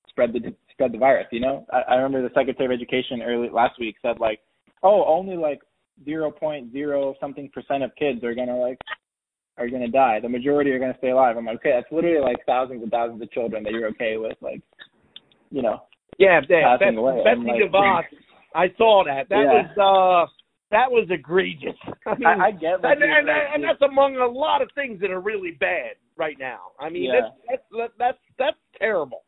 spread the spread the virus. You know, I, I remember the Secretary of Education early last week said like, oh, only like zero point zero something percent of kids are gonna like are gonna die. The majority are gonna stay alive. I'm like, okay, that's literally like thousands and thousands of children that you're okay with, like, you know, yeah, that, passing away. Betsy like, DeVos, I saw that. That yeah. was. uh That was egregious. I, mean, I, I get that. And, and, and that's among a lot of things that are really bad right now. I mean, yeah. that's, that's, that's, that's terrible.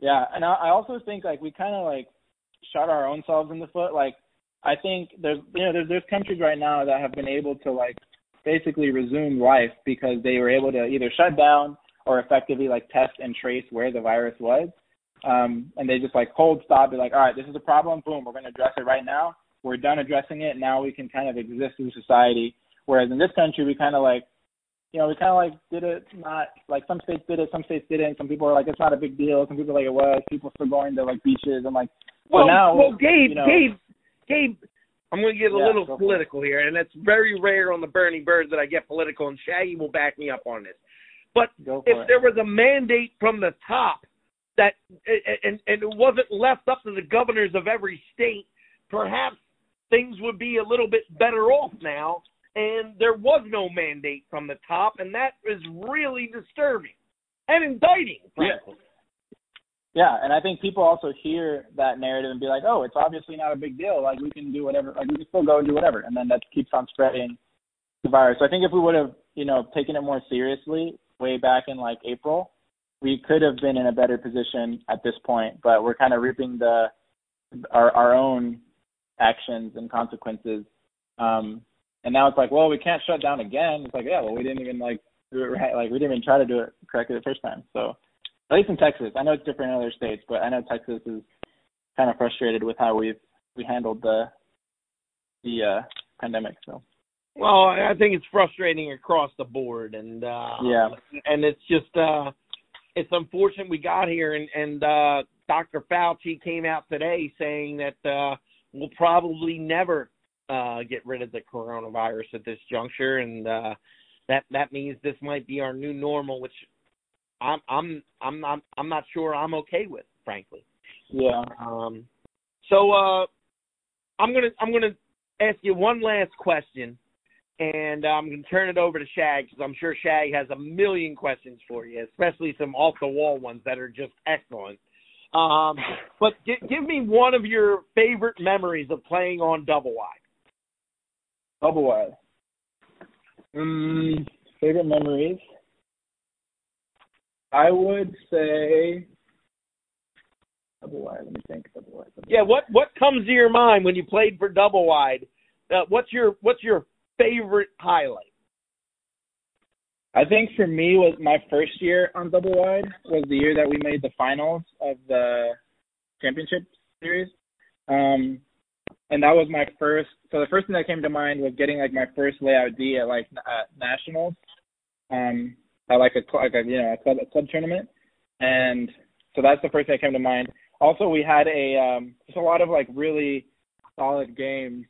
Yeah, and I, I also think, like, we kind of, like, shot our own selves in the foot. Like, I think there's, you know, there's, there's countries right now that have been able to, like, basically resume life because they were able to either shut down or effectively, like, test and trace where the virus was. Um, and they just, like, cold stop. They're like, all right, this is a problem. Boom, we're going to address it right now. We're done addressing it. Now we can kind of exist in society. Whereas in this country, we kind of like, you know, we kind of like did it not, like some states did it, some states didn't. Some people are like, it's not a big deal. Some people are like, it was. People still going to like beaches. I'm like, well, well now. Well, Gabe, you know, Gabe, Gabe, I'm going to get a yeah, little political here. And that's very rare on the Burning Birds that I get political. And Shaggy will back me up on this. But if it. there was a mandate from the top that, and, and it wasn't left up to the governors of every state, perhaps things would be a little bit better off now, and there was no mandate from the top, and that is really disturbing and indicting, frankly. Yeah, and I think people also hear that narrative and be like, oh, it's obviously not a big deal. Like, we can do whatever. Like, we can still go and do whatever. And then that keeps on spreading the virus. So I think if we would have, you know, taken it more seriously way back in, like, April, we could have been in a better position at this point, but we're kind of reaping the our, our own actions and consequences. Um, and now it's like, well, we can't shut down again. It's like, yeah, well, we didn't even like do it right. Like, we didn't even try to do it correctly the first time. So at least in Texas, I know it's different in other states, but I know Texas is kind of frustrated with how we've, we handled the, the, uh, pandemic. So, well, I think it's frustrating across the board, and, uh, yeah. and it's just, uh, it's unfortunate we got here, and, and, uh, Doctor Fauci came out today saying that, uh, we'll probably never uh, get rid of the coronavirus at this juncture, and uh, that that means this might be our new normal, which I'm I'm I'm not I'm not sure I'm okay with, frankly. Yeah. Um. So uh, I'm gonna I'm gonna ask you one last question, and I'm gonna turn it over to Shag, because I'm sure Shag has a million questions for you, especially some off the wall ones that are just excellent. Um, but g- give me one of your favorite memories of playing on Double Wide. Double Wide. Um, favorite memories? I would say Double Wide. Let me think. Double Wide. Double yeah. What What comes to your mind when you played for Double Wide? Uh, what's your What's your favorite highlight? I think for me, was my first year on Double Wide was the year that we made the finals of the championship series. Um, and that was my first. So the first thing that came to mind was getting like my first layout D at like at nationals, um, at like a, like a you know a club, a club tournament. And so that's the first thing that came to mind. Also, we had a um, just a lot of like really solid games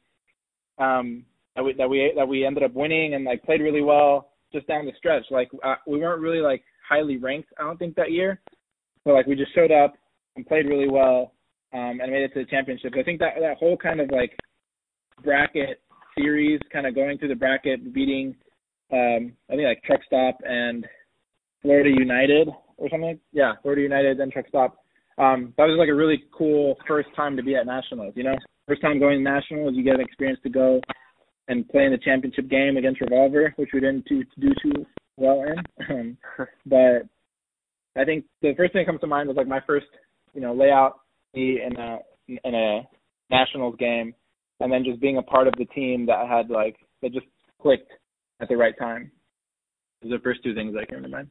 um, that we that we that we ended up winning and like played really well. Just down the stretch, like uh, we weren't really like highly ranked, I don't think, that year, but like we just showed up and played really well um, and made it to the championship. I think that that whole kind of like bracket series, kind of going through the bracket, beating um, I think like Truck Stop and Florida United or something. Yeah, Florida United, then Truck Stop. um, that was like a really cool first time to be at Nationals, you know? First time going to Nationals, you get an experience to go and play in the championship game against Revolver, which we didn't do too well in. But I think the first thing that comes to mind was like my first, you know, layout in a, in a Nationals game, and then just being a part of the team that had like, that just clicked at the right time. Those are the first two things I can remember.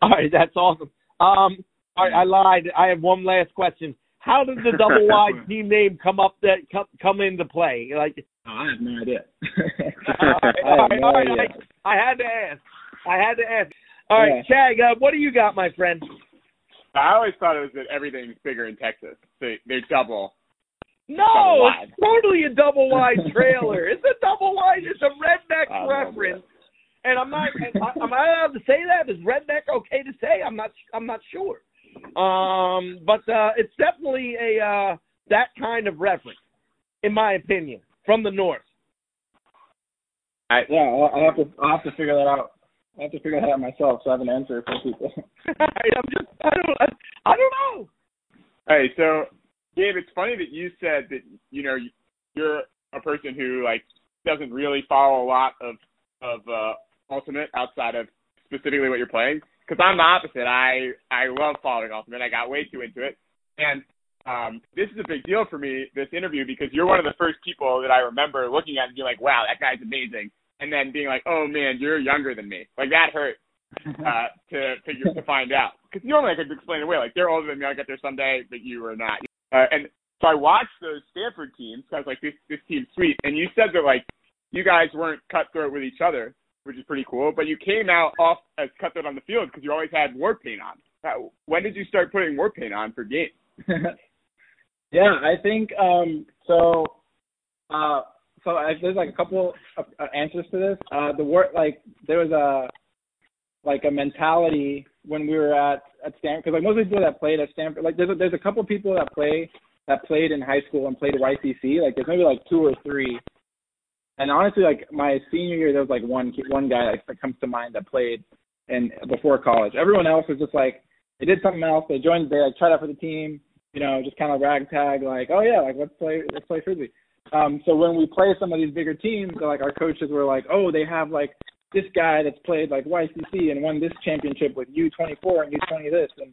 All right, that's awesome. Um, all right, I lied. I have one last question. How did the Double Wide team name come up that come, come into play? Like, oh, I have no idea. all right, all right, no all right. Idea. I, I had to ask. I had to ask. All right, yeah. Shag, uh, what do you got, my friend? I always thought it was that everything's bigger in Texas. They, they're double. No, it's totally a Double Wide trailer. It's a Double Wide. It's a redneck oh, reference. And I'm not. Am I allowed to say that? Is redneck okay to say? I'm not. I'm not sure. Um, but uh, it's definitely a uh, that kind of reference, in my opinion, from the north. I, yeah, I'll, I'll have to. I'll have to figure that out. I have to figure that out myself, so I have an answer for people. I'm just. I don't. I, I don't know. Hey, so Gabe, it's funny that you said that. You know, you're a person who like doesn't really follow a lot of of. Uh, Ultimate outside of specifically what you're playing, because I'm the opposite. I I love following Ultimate. I got way too into it, and um, this is a big deal for me, this interview, because you're one of the first people that I remember looking at and being like, wow, that guy's amazing, and then being like, oh man, you're younger than me. Like that hurt uh, to figure to find out, because normally I could explain it away, like they're older than me, I'll get there someday, but you were not. Uh, and so I watched those Stanford teams. I was like, this this team's sweet. And you said that like you guys weren't cutthroat with each other, which is pretty cool, but you came out off as cutthroat on the field because you always had war paint on. When did you start putting war paint on for games? yeah, I think um, so. Uh, so I, there's like a couple of answers to this. Uh, the war, like there was a like a mentality when we were at at Stanford, because like most of the people that played at Stanford, like there's a, there's a couple of people that play that played in high school and played at Y C C. Like there's maybe like two or three. And honestly, like my senior year, there was like one one guy like, that comes to mind that played and before college. Everyone else was just like they did something else. They joined. They like tried out for the team. You know, just kind of ragtag. Like, oh yeah, like let's play let's play frisbee. Um, so when we play some of these bigger teams, like our coaches were like, oh, they have like this guy that's played like Y C C and won this championship with U twenty-four and U twenty this, and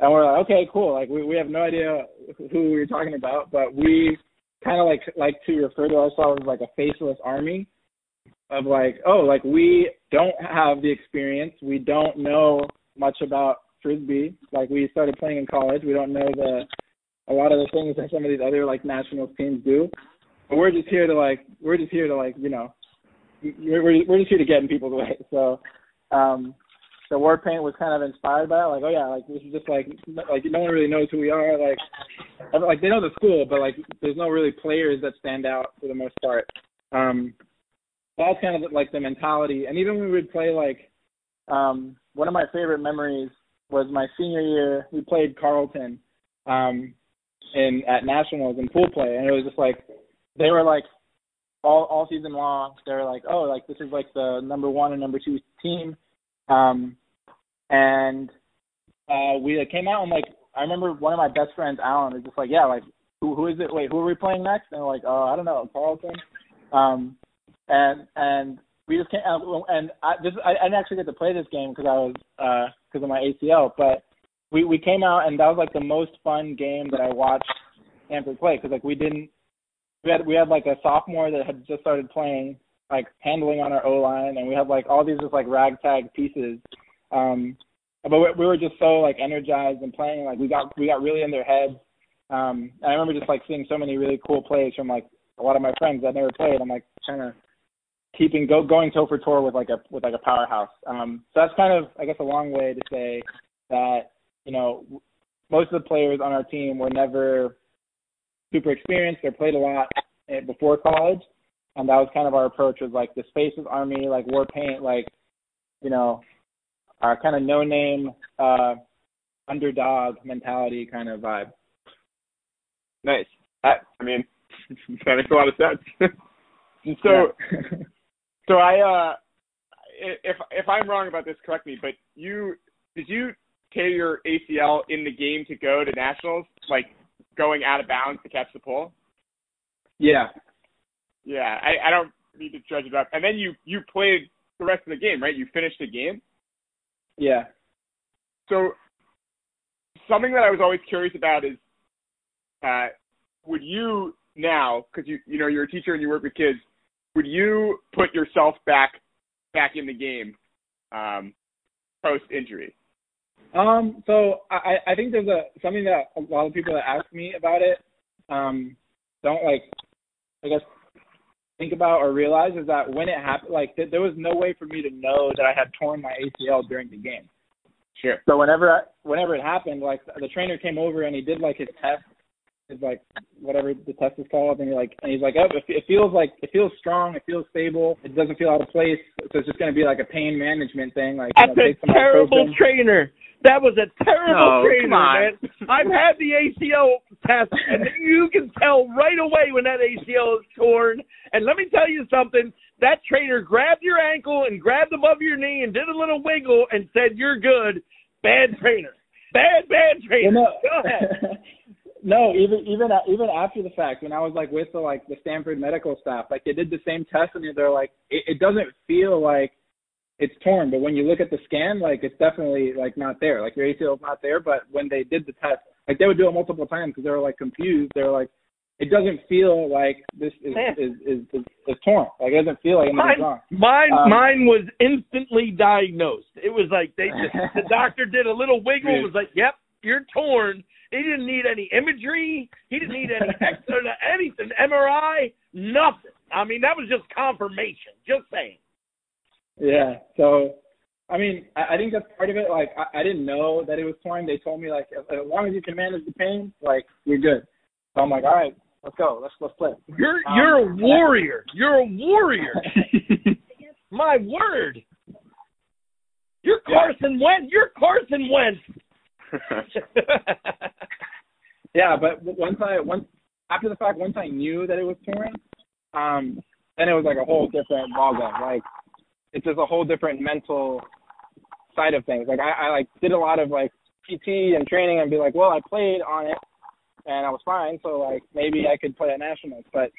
and we're like, okay, cool. Like we we have no idea who we were talking about, but we kind of like like to refer to ourselves as like a faceless army of like, oh, like we don't have the experience. We don't know much about Frisbee. Like we started playing in college. We don't know the a lot of the things that some of these other like national teams do. But we're just here to like, we're just here to like, you know, we're, we're just here to get in people's way. So um, the war paint was kind of inspired by it. Like, oh yeah, like this is just like, like no one really knows who we are. Like, Like they know the school, but like there's no really players that stand out for the most part. Um, that's kind of like the mentality. And even when we would play, like um, one of my favorite memories was my senior year. We played Carleton um, in at Nationals in pool play, and it was just like they were like all all season long. They were like, oh, like this is like the number one and number two team, um, and uh, we like, came out and like. I remember one of my best friends, Alan, was just like, yeah, like, who who is it? Wait, who are we playing next? And we're like, oh, I don't know, Carleton. Um, and and we just can't. And I this I, I didn't actually get to play this game because I was because uh, of my A C L. But we, we came out and that was like the most fun game that I watched Stanford play, because like we didn't we had we had like a sophomore that had just started playing, like handling on our O line, and we had like all these just like ragtag pieces. Um, But we were just so like energized and playing, like we got we got really in their heads. Um, and I remember just like seeing so many really cool plays from like a lot of my friends that never played. I'm like kind of keeping go going toe for toe with like a with like a powerhouse. Um, so that's kind of I guess a long way to say that, you know, most of the players on our team were never super experienced. They played a lot before college, and that was kind of our approach, was like the Spaces Army, like war paint, like, you know. Our kind of no-name, uh, underdog mentality kind of vibe. Nice. I, I mean, that makes a lot of sense. so, yeah. so I, uh, if if I'm wrong about this, correct me. But you did you tear your A C L in the game to go to nationals, like going out of bounds to catch the pole? Yeah. Yeah, I, I don't need to judge it up. And then you, you played the rest of the game, right? You finished the game? Yeah. So something that I was always curious about is uh, would you now, because you, you know, you're a teacher and you work with kids, would you put yourself back back in the game um, post-injury? Um, so I, I think there's a something that a lot of people that ask me about it um, don't, like, I guess, think about or realize is that when it happened, like, th- there was no way for me to know that I had torn my A C L during the game. Sure. So whenever I, whenever it happened, like, the trainer came over and he did, like, his test, his, like, whatever the test is called, and he like and he's like, oh, it, it feels like it feels strong, it feels stable, it doesn't feel out of place, so it's just going to be like a pain management thing. Like, that's, you know, a terrible trainer. That was a terrible oh, trainer, man. I've had the A C L test, and you can tell right away when that A C L is torn. And let me tell you something. That trainer grabbed your ankle and grabbed above your knee and did a little wiggle and said, you're good. Bad trainer. Bad, bad trainer. Well, no. Go ahead. No, even even even after the fact, when I was like with the like the Stanford medical staff, like they did the same test and they're like, it, it doesn't feel like it's torn, but when you look at the scan, like it's definitely like not there, like your A C L is not there. But when they did the test, like they would do it multiple times because they were like confused. They were like, it doesn't feel like this is is is, is, is torn. Like it doesn't feel like anything's wrong. Mine um, mine was instantly diagnosed. It was like they just the doctor did a little wiggle, was like, yep, you're torn. He didn't need any imagery. He didn't need any extra, anything, M R I, nothing. I mean, that was just confirmation, just saying. Yeah, so, I mean, I, I think that's part of it. Like, I, I didn't know that it was torn. They told me, like, as, as long as you can manage the pain, like, you're good. So I'm like, all right, let's go. Let's let's play. You're, um, you're a warrior. You're a warrior. My word. You're Carson Wentz. You're Carson Wentz. Yeah, but once I once after the fact, once I knew that it was torn, um, then it was like a whole different ballgame. Like it's just a whole different mental side of things. Like I, I like did a lot of like P T and training and be like, well, I played on it and I was fine, so like maybe I could play at nationals. But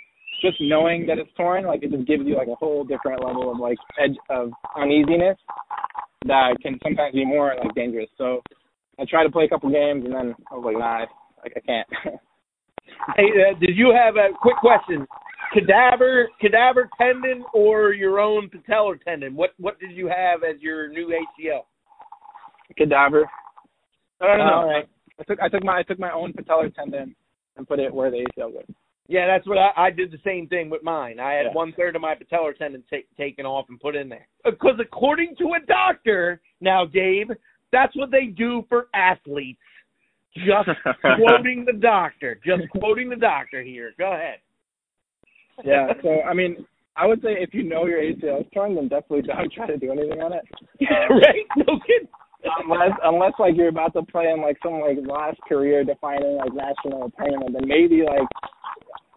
just knowing that it's torn, like it just gives you like a whole different level of like edge of uneasiness that can sometimes be more like dangerous. So I tried to play a couple games, and then I was like, nah, I, like, I can't. Hey, uh, did you have a quick question? Cadaver, cadaver tendon or your own patellar tendon? What what did you have as your new A C L? Cadaver. I don't know. All right. I took I took my I took my own patellar tendon and put it where the A C L was. Yeah, that's what I, I did the same thing with mine. I had yeah. one third of my patellar tendon t- taken off and put in there because according to a doctor, now Gabe. That's what they do for athletes. Just quoting the doctor. Just quoting the doctor here. Go ahead. Yeah, so, I mean, I would say if you know your A C L is torn, then definitely don't try to do anything on it. Yeah, right? No kidding. Unless, unless, like, you're about to play in, like, some, like, last career-defining, like, national tournament, then maybe, like,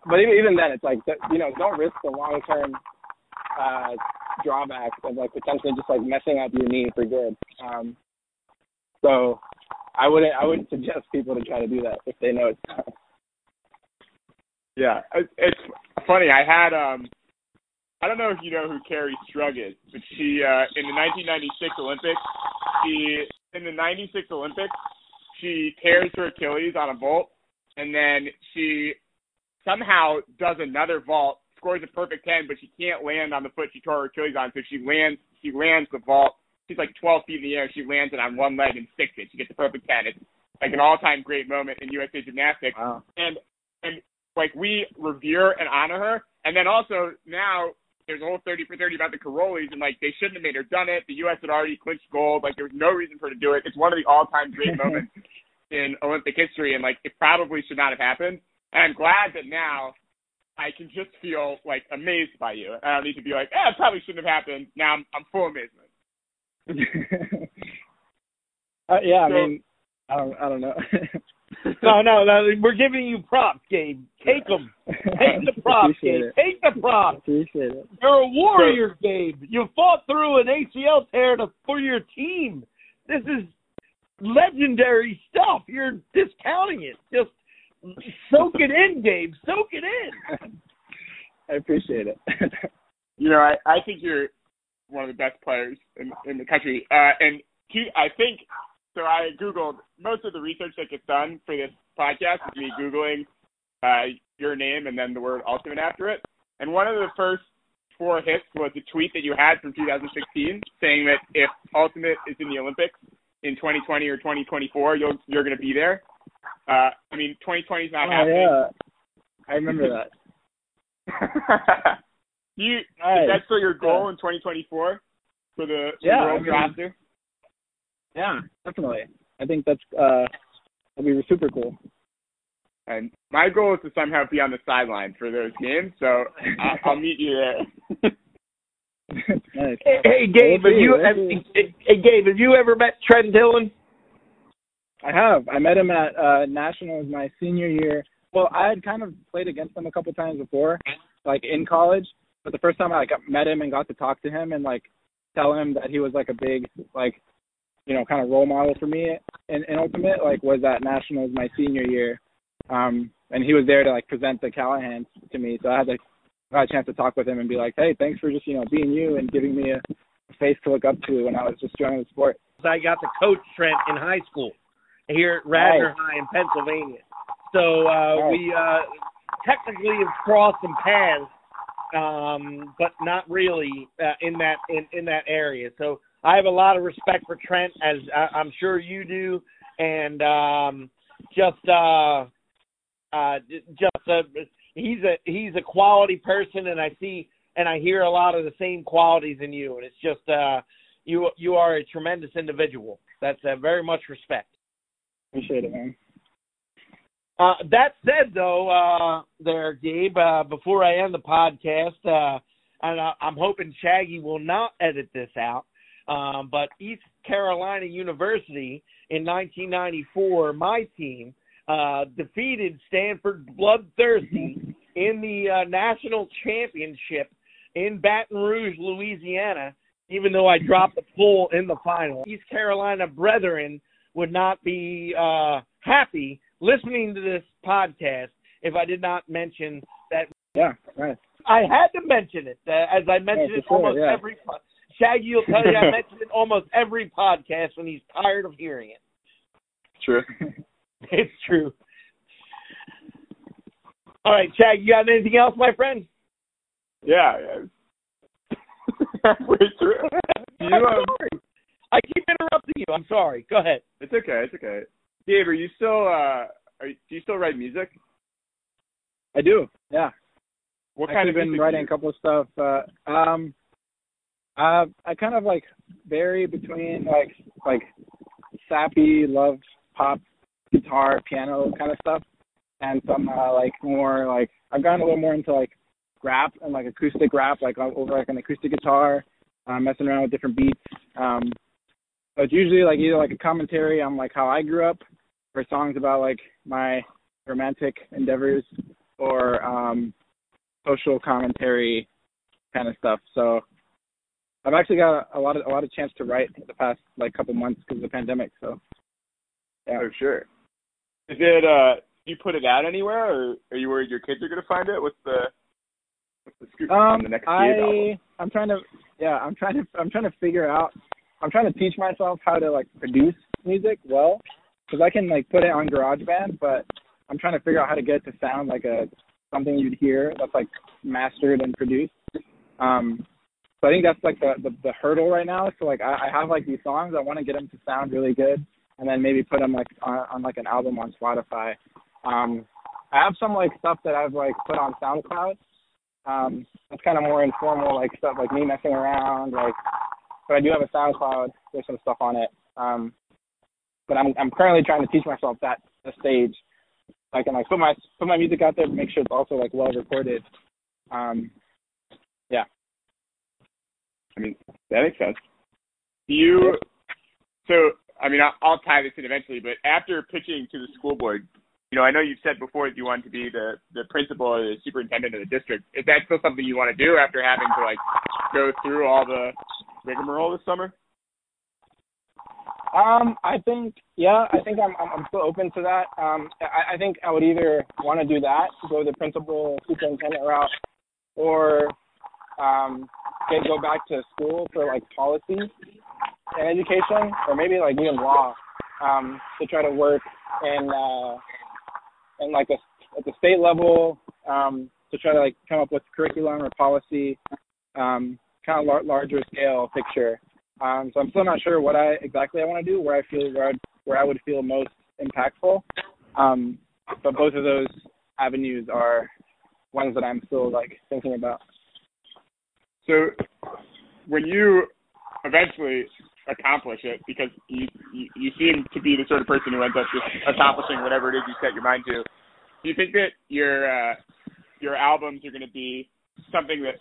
but even, even then, it's like, you know, don't risk the long-term uh, drawbacks of, like, potentially just, like, messing up your knee for good. Um So, I wouldn't I wouldn't suggest people to try to do that if they know it's not. Yeah, it's funny. I had um, I don't know if you know who Carrie Strug is, but she uh, in the nineteen ninety-six Olympics, she in the ninety-six Olympics, she tears her Achilles on a vault, and then she somehow does another vault, scores a perfect ten, but she can't land on the foot she tore her Achilles on, so she lands she lands the vault. She's like twelve feet in the air. She lands it on one leg and sticks it. She gets a perfect ten. It's like an all-time great moment in U S A Gymnastics. Wow. And, and like, we revere and honor her. And then also now there's a whole thirty for thirty about the Carolis, and, like, they shouldn't have made her done it. The U S had already clinched gold. Like, there was no reason for her to do it. It's one of the all-time great moments in Olympic history, and, like, it probably should not have happened. And I'm glad that now I can just feel, like, amazed by you. I don't need to be like, eh, it probably shouldn't have happened. Now I'm, I'm full amazement. uh, yeah, I so, mean, I don't, I don't know. no, no, no, we're giving you props, Gabe. Take them. Take the props, Gabe. It. Take the props. Appreciate it. You're a warrior, so, Gabe. You fought through an A C L tear to, for your team. This is legendary stuff. You're discounting it. Just soak it in, Gabe. Soak it in. I appreciate it. You know, I, I think you're one of the best players in, in the country. Uh, and two, I think, so I Googled most of the research that gets done for this podcast is me Googling uh, your name and then the word ultimate after it. And one of the first four hits was a tweet that you had from two thousand sixteen saying that if ultimate is in the Olympics in twenty twenty or twenty twenty-four, you'll, you're going to be there. Uh, I mean, twenty twenty is not oh, happening. Yeah. I remember that. you, nice. Is that still your goal yeah. in twenty twenty-four for the yeah, world I mean, roster? Yeah, definitely. I think that's uh, that'll be super cool. And my goal is to somehow be on the sideline for those games, so I'll, I'll meet you there. Nice. Hey, hey, Gabe, have you, have, hey, Gabe, have you ever met Trent Dillon? I have. I met him at uh, Nationals my senior year. Well, I had kind of played against him a couple times before, like in college. But the first time I like met him and got to talk to him and like tell him that he was like a big like you know kind of role model for me in, in ultimate like was at Nationals my senior year, um, and he was there to like present the Callahan to me. So I had like got a chance to talk with him and be like, hey, thanks for just you know being you and giving me a face to look up to when I was just joining the sport. I got to coach Trent in high school here at Radnor High in Pennsylvania. So uh, we uh, technically have crossed some paths, um, but not really uh, in that in, in that area. So I have a lot of respect for Trent, as I, I'm sure you do, and um, just uh, uh, just uh, he's a he's a quality person, and I see and I hear a lot of the same qualities in you, and it's just uh, you you are a tremendous individual. That's uh, very much respect. Appreciate it, man. Uh, that said, though, uh, there, Gabe, uh, before I end the podcast, uh, and I, I'm hoping Shaggy will not edit this out, um, but East Carolina University in nineteen ninety-four, my team, uh, defeated Stanford Bloodthirsty in the uh, national championship in Baton Rouge, Louisiana, even though I dropped the pull in the final. East Carolina brethren would not be uh, happy listening to this podcast if I did not mention that. Yeah, right. I had to mention it, uh, as I mentioned yeah, it sure, almost yeah. every po- Shaggy will tell you I mentioned it almost every podcast when he's tired of hearing it. True. It's true. All right, Shaggy, you got anything else, my friend? Yeah. yeah. We're true. You, um... I keep interrupting you. I'm sorry. Go ahead. It's okay. It's okay. Gabe, are you still uh, are you, do you still write music? I do. Yeah. What I've kind of been music writing a couple of stuff. Uh, um, I I kind of like vary between like like sappy, love, pop, guitar, piano kind of stuff, and some uh, like more like I've gone a little more into like rap and like acoustic rap, like over like an acoustic guitar, uh, messing around with different beats. Um, So it's usually like either like a commentary on like how I grew up, or songs about like my romantic endeavors, or um, social commentary kind of stuff. So I've actually got a lot of a lot of chance to write the past like couple months because of the pandemic. So yeah, for sure. Is it? Uh, you put it out anywhere, or are you worried your kids are going to find it? What's the what's the scoop um, on the next album? I'm trying to yeah I'm trying to I'm trying to figure out. I'm trying to teach myself how to, like, produce music well, because I can, like, put it on GarageBand, but I'm trying to figure out how to get it to sound like a something you'd hear that's, like, mastered and produced. Um, so I think that's, like, the, the, the hurdle right now. So, like, I, I have, like, these songs. I want to get them to sound really good and then maybe put them, like, on, on like, an album on Spotify. Um, I have some, like, stuff that I've, like, put on SoundCloud. Um, that's kind of more informal, like, stuff, like, me messing around, like... But I do have a SoundCloud. There's some stuff on it. Um, but I'm I'm currently trying to teach myself that the stage. I can like put my put my music out there, but make sure it's also like well recorded. Um, yeah. I mean that makes sense. Do you? So I mean I'll, I'll tie this in eventually. But after pitching to the school board, you know I know you've said before that you want to be the the principal or the superintendent of the district. Is that still something you want to do after having to like go through all the rigmarole this summer? Um, I think, yeah, I think I'm I'm still open to that. Um, I, I think I would either want to do that, go the principal superintendent route, or um, get, go back to school for like policy and education, or maybe like even law, um, to try to work in uh, in like a at the state level, um, to try to like come up with curriculum or policy, um, kind of lar- larger scale picture. Um, so I'm still not sure what I exactly I want to do, where I feel where, I'd, where I would feel most impactful. Um, but both of those avenues are ones that I'm still like thinking about. So when you eventually accomplish it, because you you, you seem to be the sort of person who ends up just accomplishing whatever it is you set your mind to, do you think that your uh, your albums are going to be something that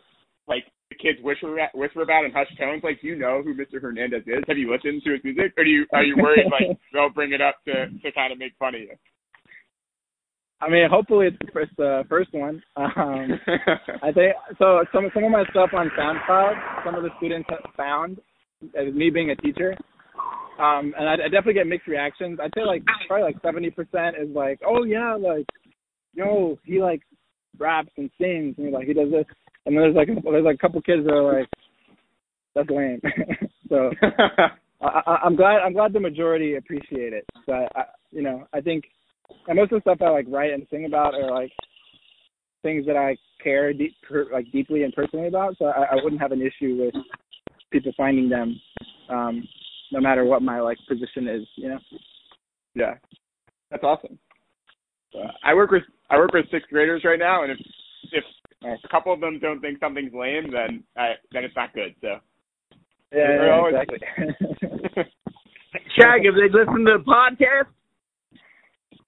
like the kids whisper whisper about in hushed tones? Like, do you know who Mister Hernandez is? Have you listened to his music? Or do you are you worried like they'll bring it up to, to kind of make fun of you? I mean, hopefully it's the first uh, first one. Um, I think so. Some some of my stuff on SoundCloud, some of the students have found as me being a teacher, um, and I, I definitely get mixed reactions. I'd say like probably like seventy percent is like, oh yeah, like yo, he like raps and sings, and like he does this. And then there's like there's like a couple kids that are like, that's lame. So I, I'm glad I'm glad the majority appreciate it. So I, I, you know, I think, and most of the stuff I like write and sing about are like things that I care deep, like deeply and personally about. So I, I wouldn't have an issue with people finding them, um, no matter what my like position is. You know. Yeah, that's awesome. So, I work with I work with sixth graders right now, and if if a couple of them don't think something's lame, then uh, then it's not good. So yeah, yeah always... exactly. Shag, if they listen to the podcast,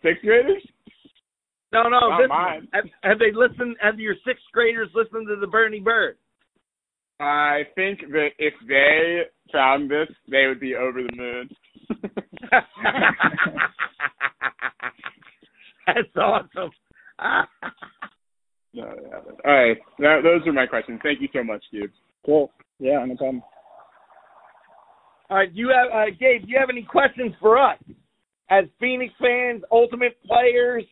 sixth graders? No, no. Not mine. Have, have they listened? Have your sixth graders listened to the Bernie Bird? I think that if they found this, they would be over the moon. That's awesome. No, yeah. All right. That, those are my questions. Thank you so much, Gabe. Cool. Yeah, no problem. All right. Do you have, uh, Gabe, do you have any questions for us as Phoenix fans, Ultimate players,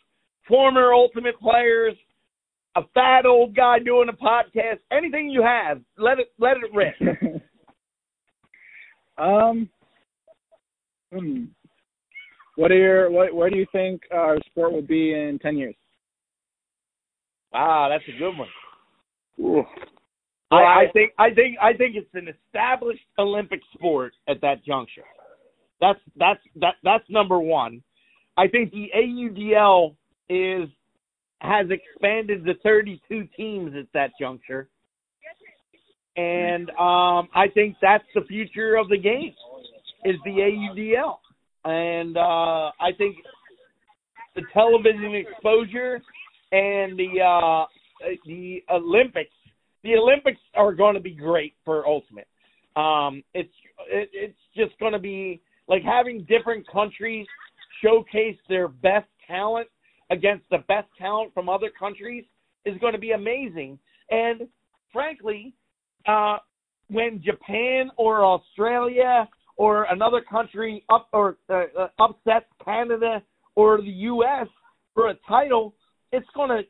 former Ultimate players, a fat old guy doing a podcast? Anything you have, let it let it rip. um. Hmm. What are your what? Where do you think our sport will be in ten years? Wow, that's a good one. Ooh. I, I think I think I think it's an established Olympic sport at that juncture. That's that's that that's number one. I think the A U D L is has expanded to thirty-two teams at that juncture, and um, I think that's the future of the game is the A U D L, and uh, I think the television exposure. And the uh, the Olympics, the Olympics are going to be great for Ultimate. Um, it's it, it's just going to be like having different countries showcase their best talent against the best talent from other countries is going to be amazing. And frankly, uh, when Japan or Australia or another country up or uh, upsets Canada or the U S for a title, it's going to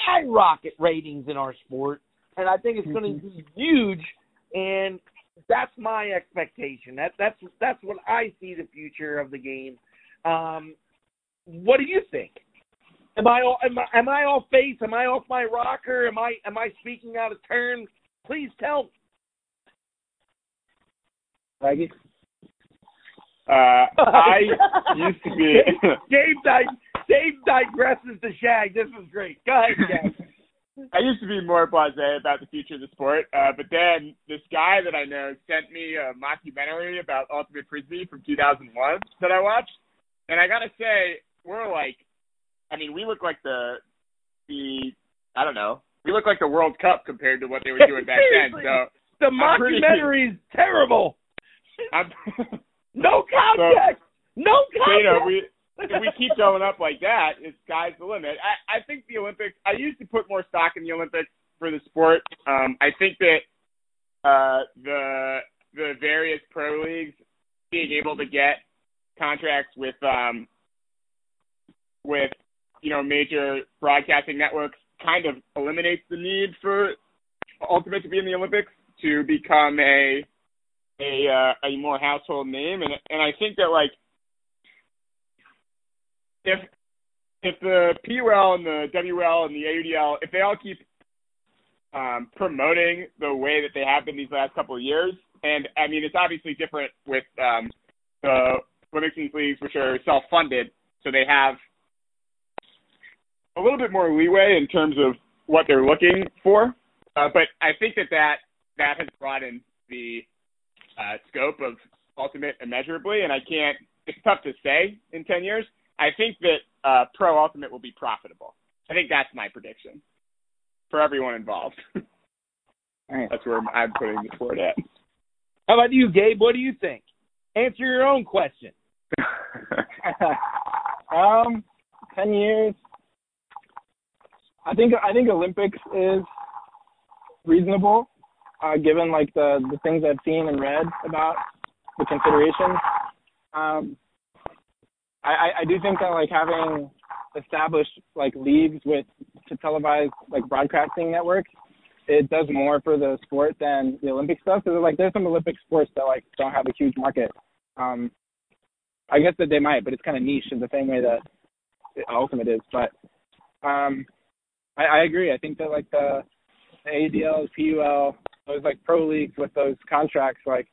skyrocket ratings in our sport, and I think it's going to be huge, and that's my expectation. That, that's that's what I see the future of the game. Um, what do you think? Am I, am I am I off base? Am I off my rocker? Am I am I speaking out of turn? Please tell me. Maggie? Uh, I used to be – Gabe died. Dave digresses to Shag. This is great. Go ahead, Shag. I used to be more blasé about the future of the sport, uh, but then this guy that I know sent me a mockumentary about Ultimate Frisbee from two thousand one that I watched, and I gotta say, we're like, I mean, we look like the, the, I don't know, we look like the World Cup compared to what they were doing back then. So the mockumentary is terrible. No context. So, no context. You know, we, if we keep going up like that, it's sky's the limit. I, I think the Olympics, I used to put more stock in the Olympics for the sport. Um, I think that uh, the the various pro leagues being able to get contracts with um, with you know major broadcasting networks kind of eliminates the need for Ultimate to be in the Olympics to become a a uh, a more household name, and and I think that like if if the P U L and the W L and the A U D L, if they all keep um, promoting the way that they have been these last couple of years, and I mean it's obviously different with um, the Livingston's leagues, which are self-funded, so they have a little bit more leeway in terms of what they're looking for. Uh, but I think that, that that has broadened the uh, scope of Ultimate immeasurably, and I can't – it's tough to say in ten years. I think that uh, Pro Ultimate will be profitable. I think that's my prediction for everyone involved. Right. That's where I'm putting the sport at. How about you, Gabe? What do you think? Answer your own question. um, ten years. I think I think Olympics is reasonable, uh, given like the, the things I've seen and read about the considerations. Um, I, I do think that like having established like leagues with to televise like broadcasting networks, it does more for the sport than the Olympic stuff. Because like there's some Olympic sports that like don't have a huge market. Um, I guess that they might, but it's kind of niche in the same way that the Ultimate is. But um, I, I agree. I think that like the, the A D L, P U L, those like pro leagues with those contracts, like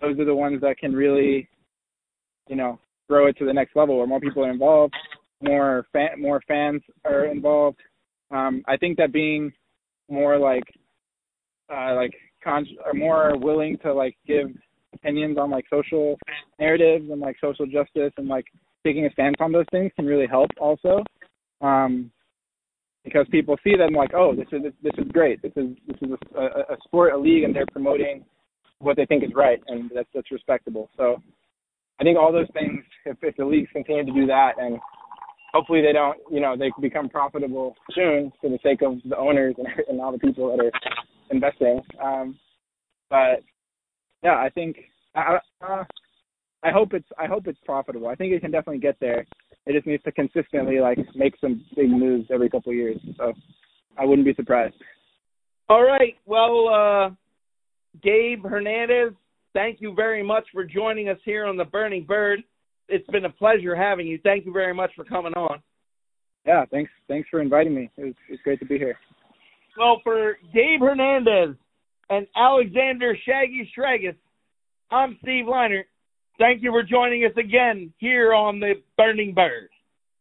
those are the ones that can really, you know, grow it to the next level where more people are involved, more fan, more fans are involved. Um, I think that being more like, uh, like con- or more willing to like give opinions on like social narratives and like social justice and like taking a stance on those things can really help also. Um, because people see them like, oh, this is, this is great. This is, this is a, a sport, a league, and they're promoting what they think is right. And that's, that's respectable. So, I think all those things, if, if the leagues continue to do that, and hopefully they don't, you know, they become profitable soon for the sake of the owners and, and all the people that are investing. Um, but yeah, I think I, uh, I hope it's I hope it's profitable. I think it can definitely get there. It just needs to consistently like make some big moves every couple of years. So I wouldn't be surprised. All right. Well, uh, Gabe Hernandez, thank you very much for joining us here on The Burning Bird. It's been a pleasure having you. Thank you very much for coming on. Yeah, thanks Thanks for inviting me. It was, it was great to be here. Well, for Gabe Hernandez and Alexander Shaggy Shragus, I'm Steve Leinert. Thank you for joining us again here on The Burning Bird.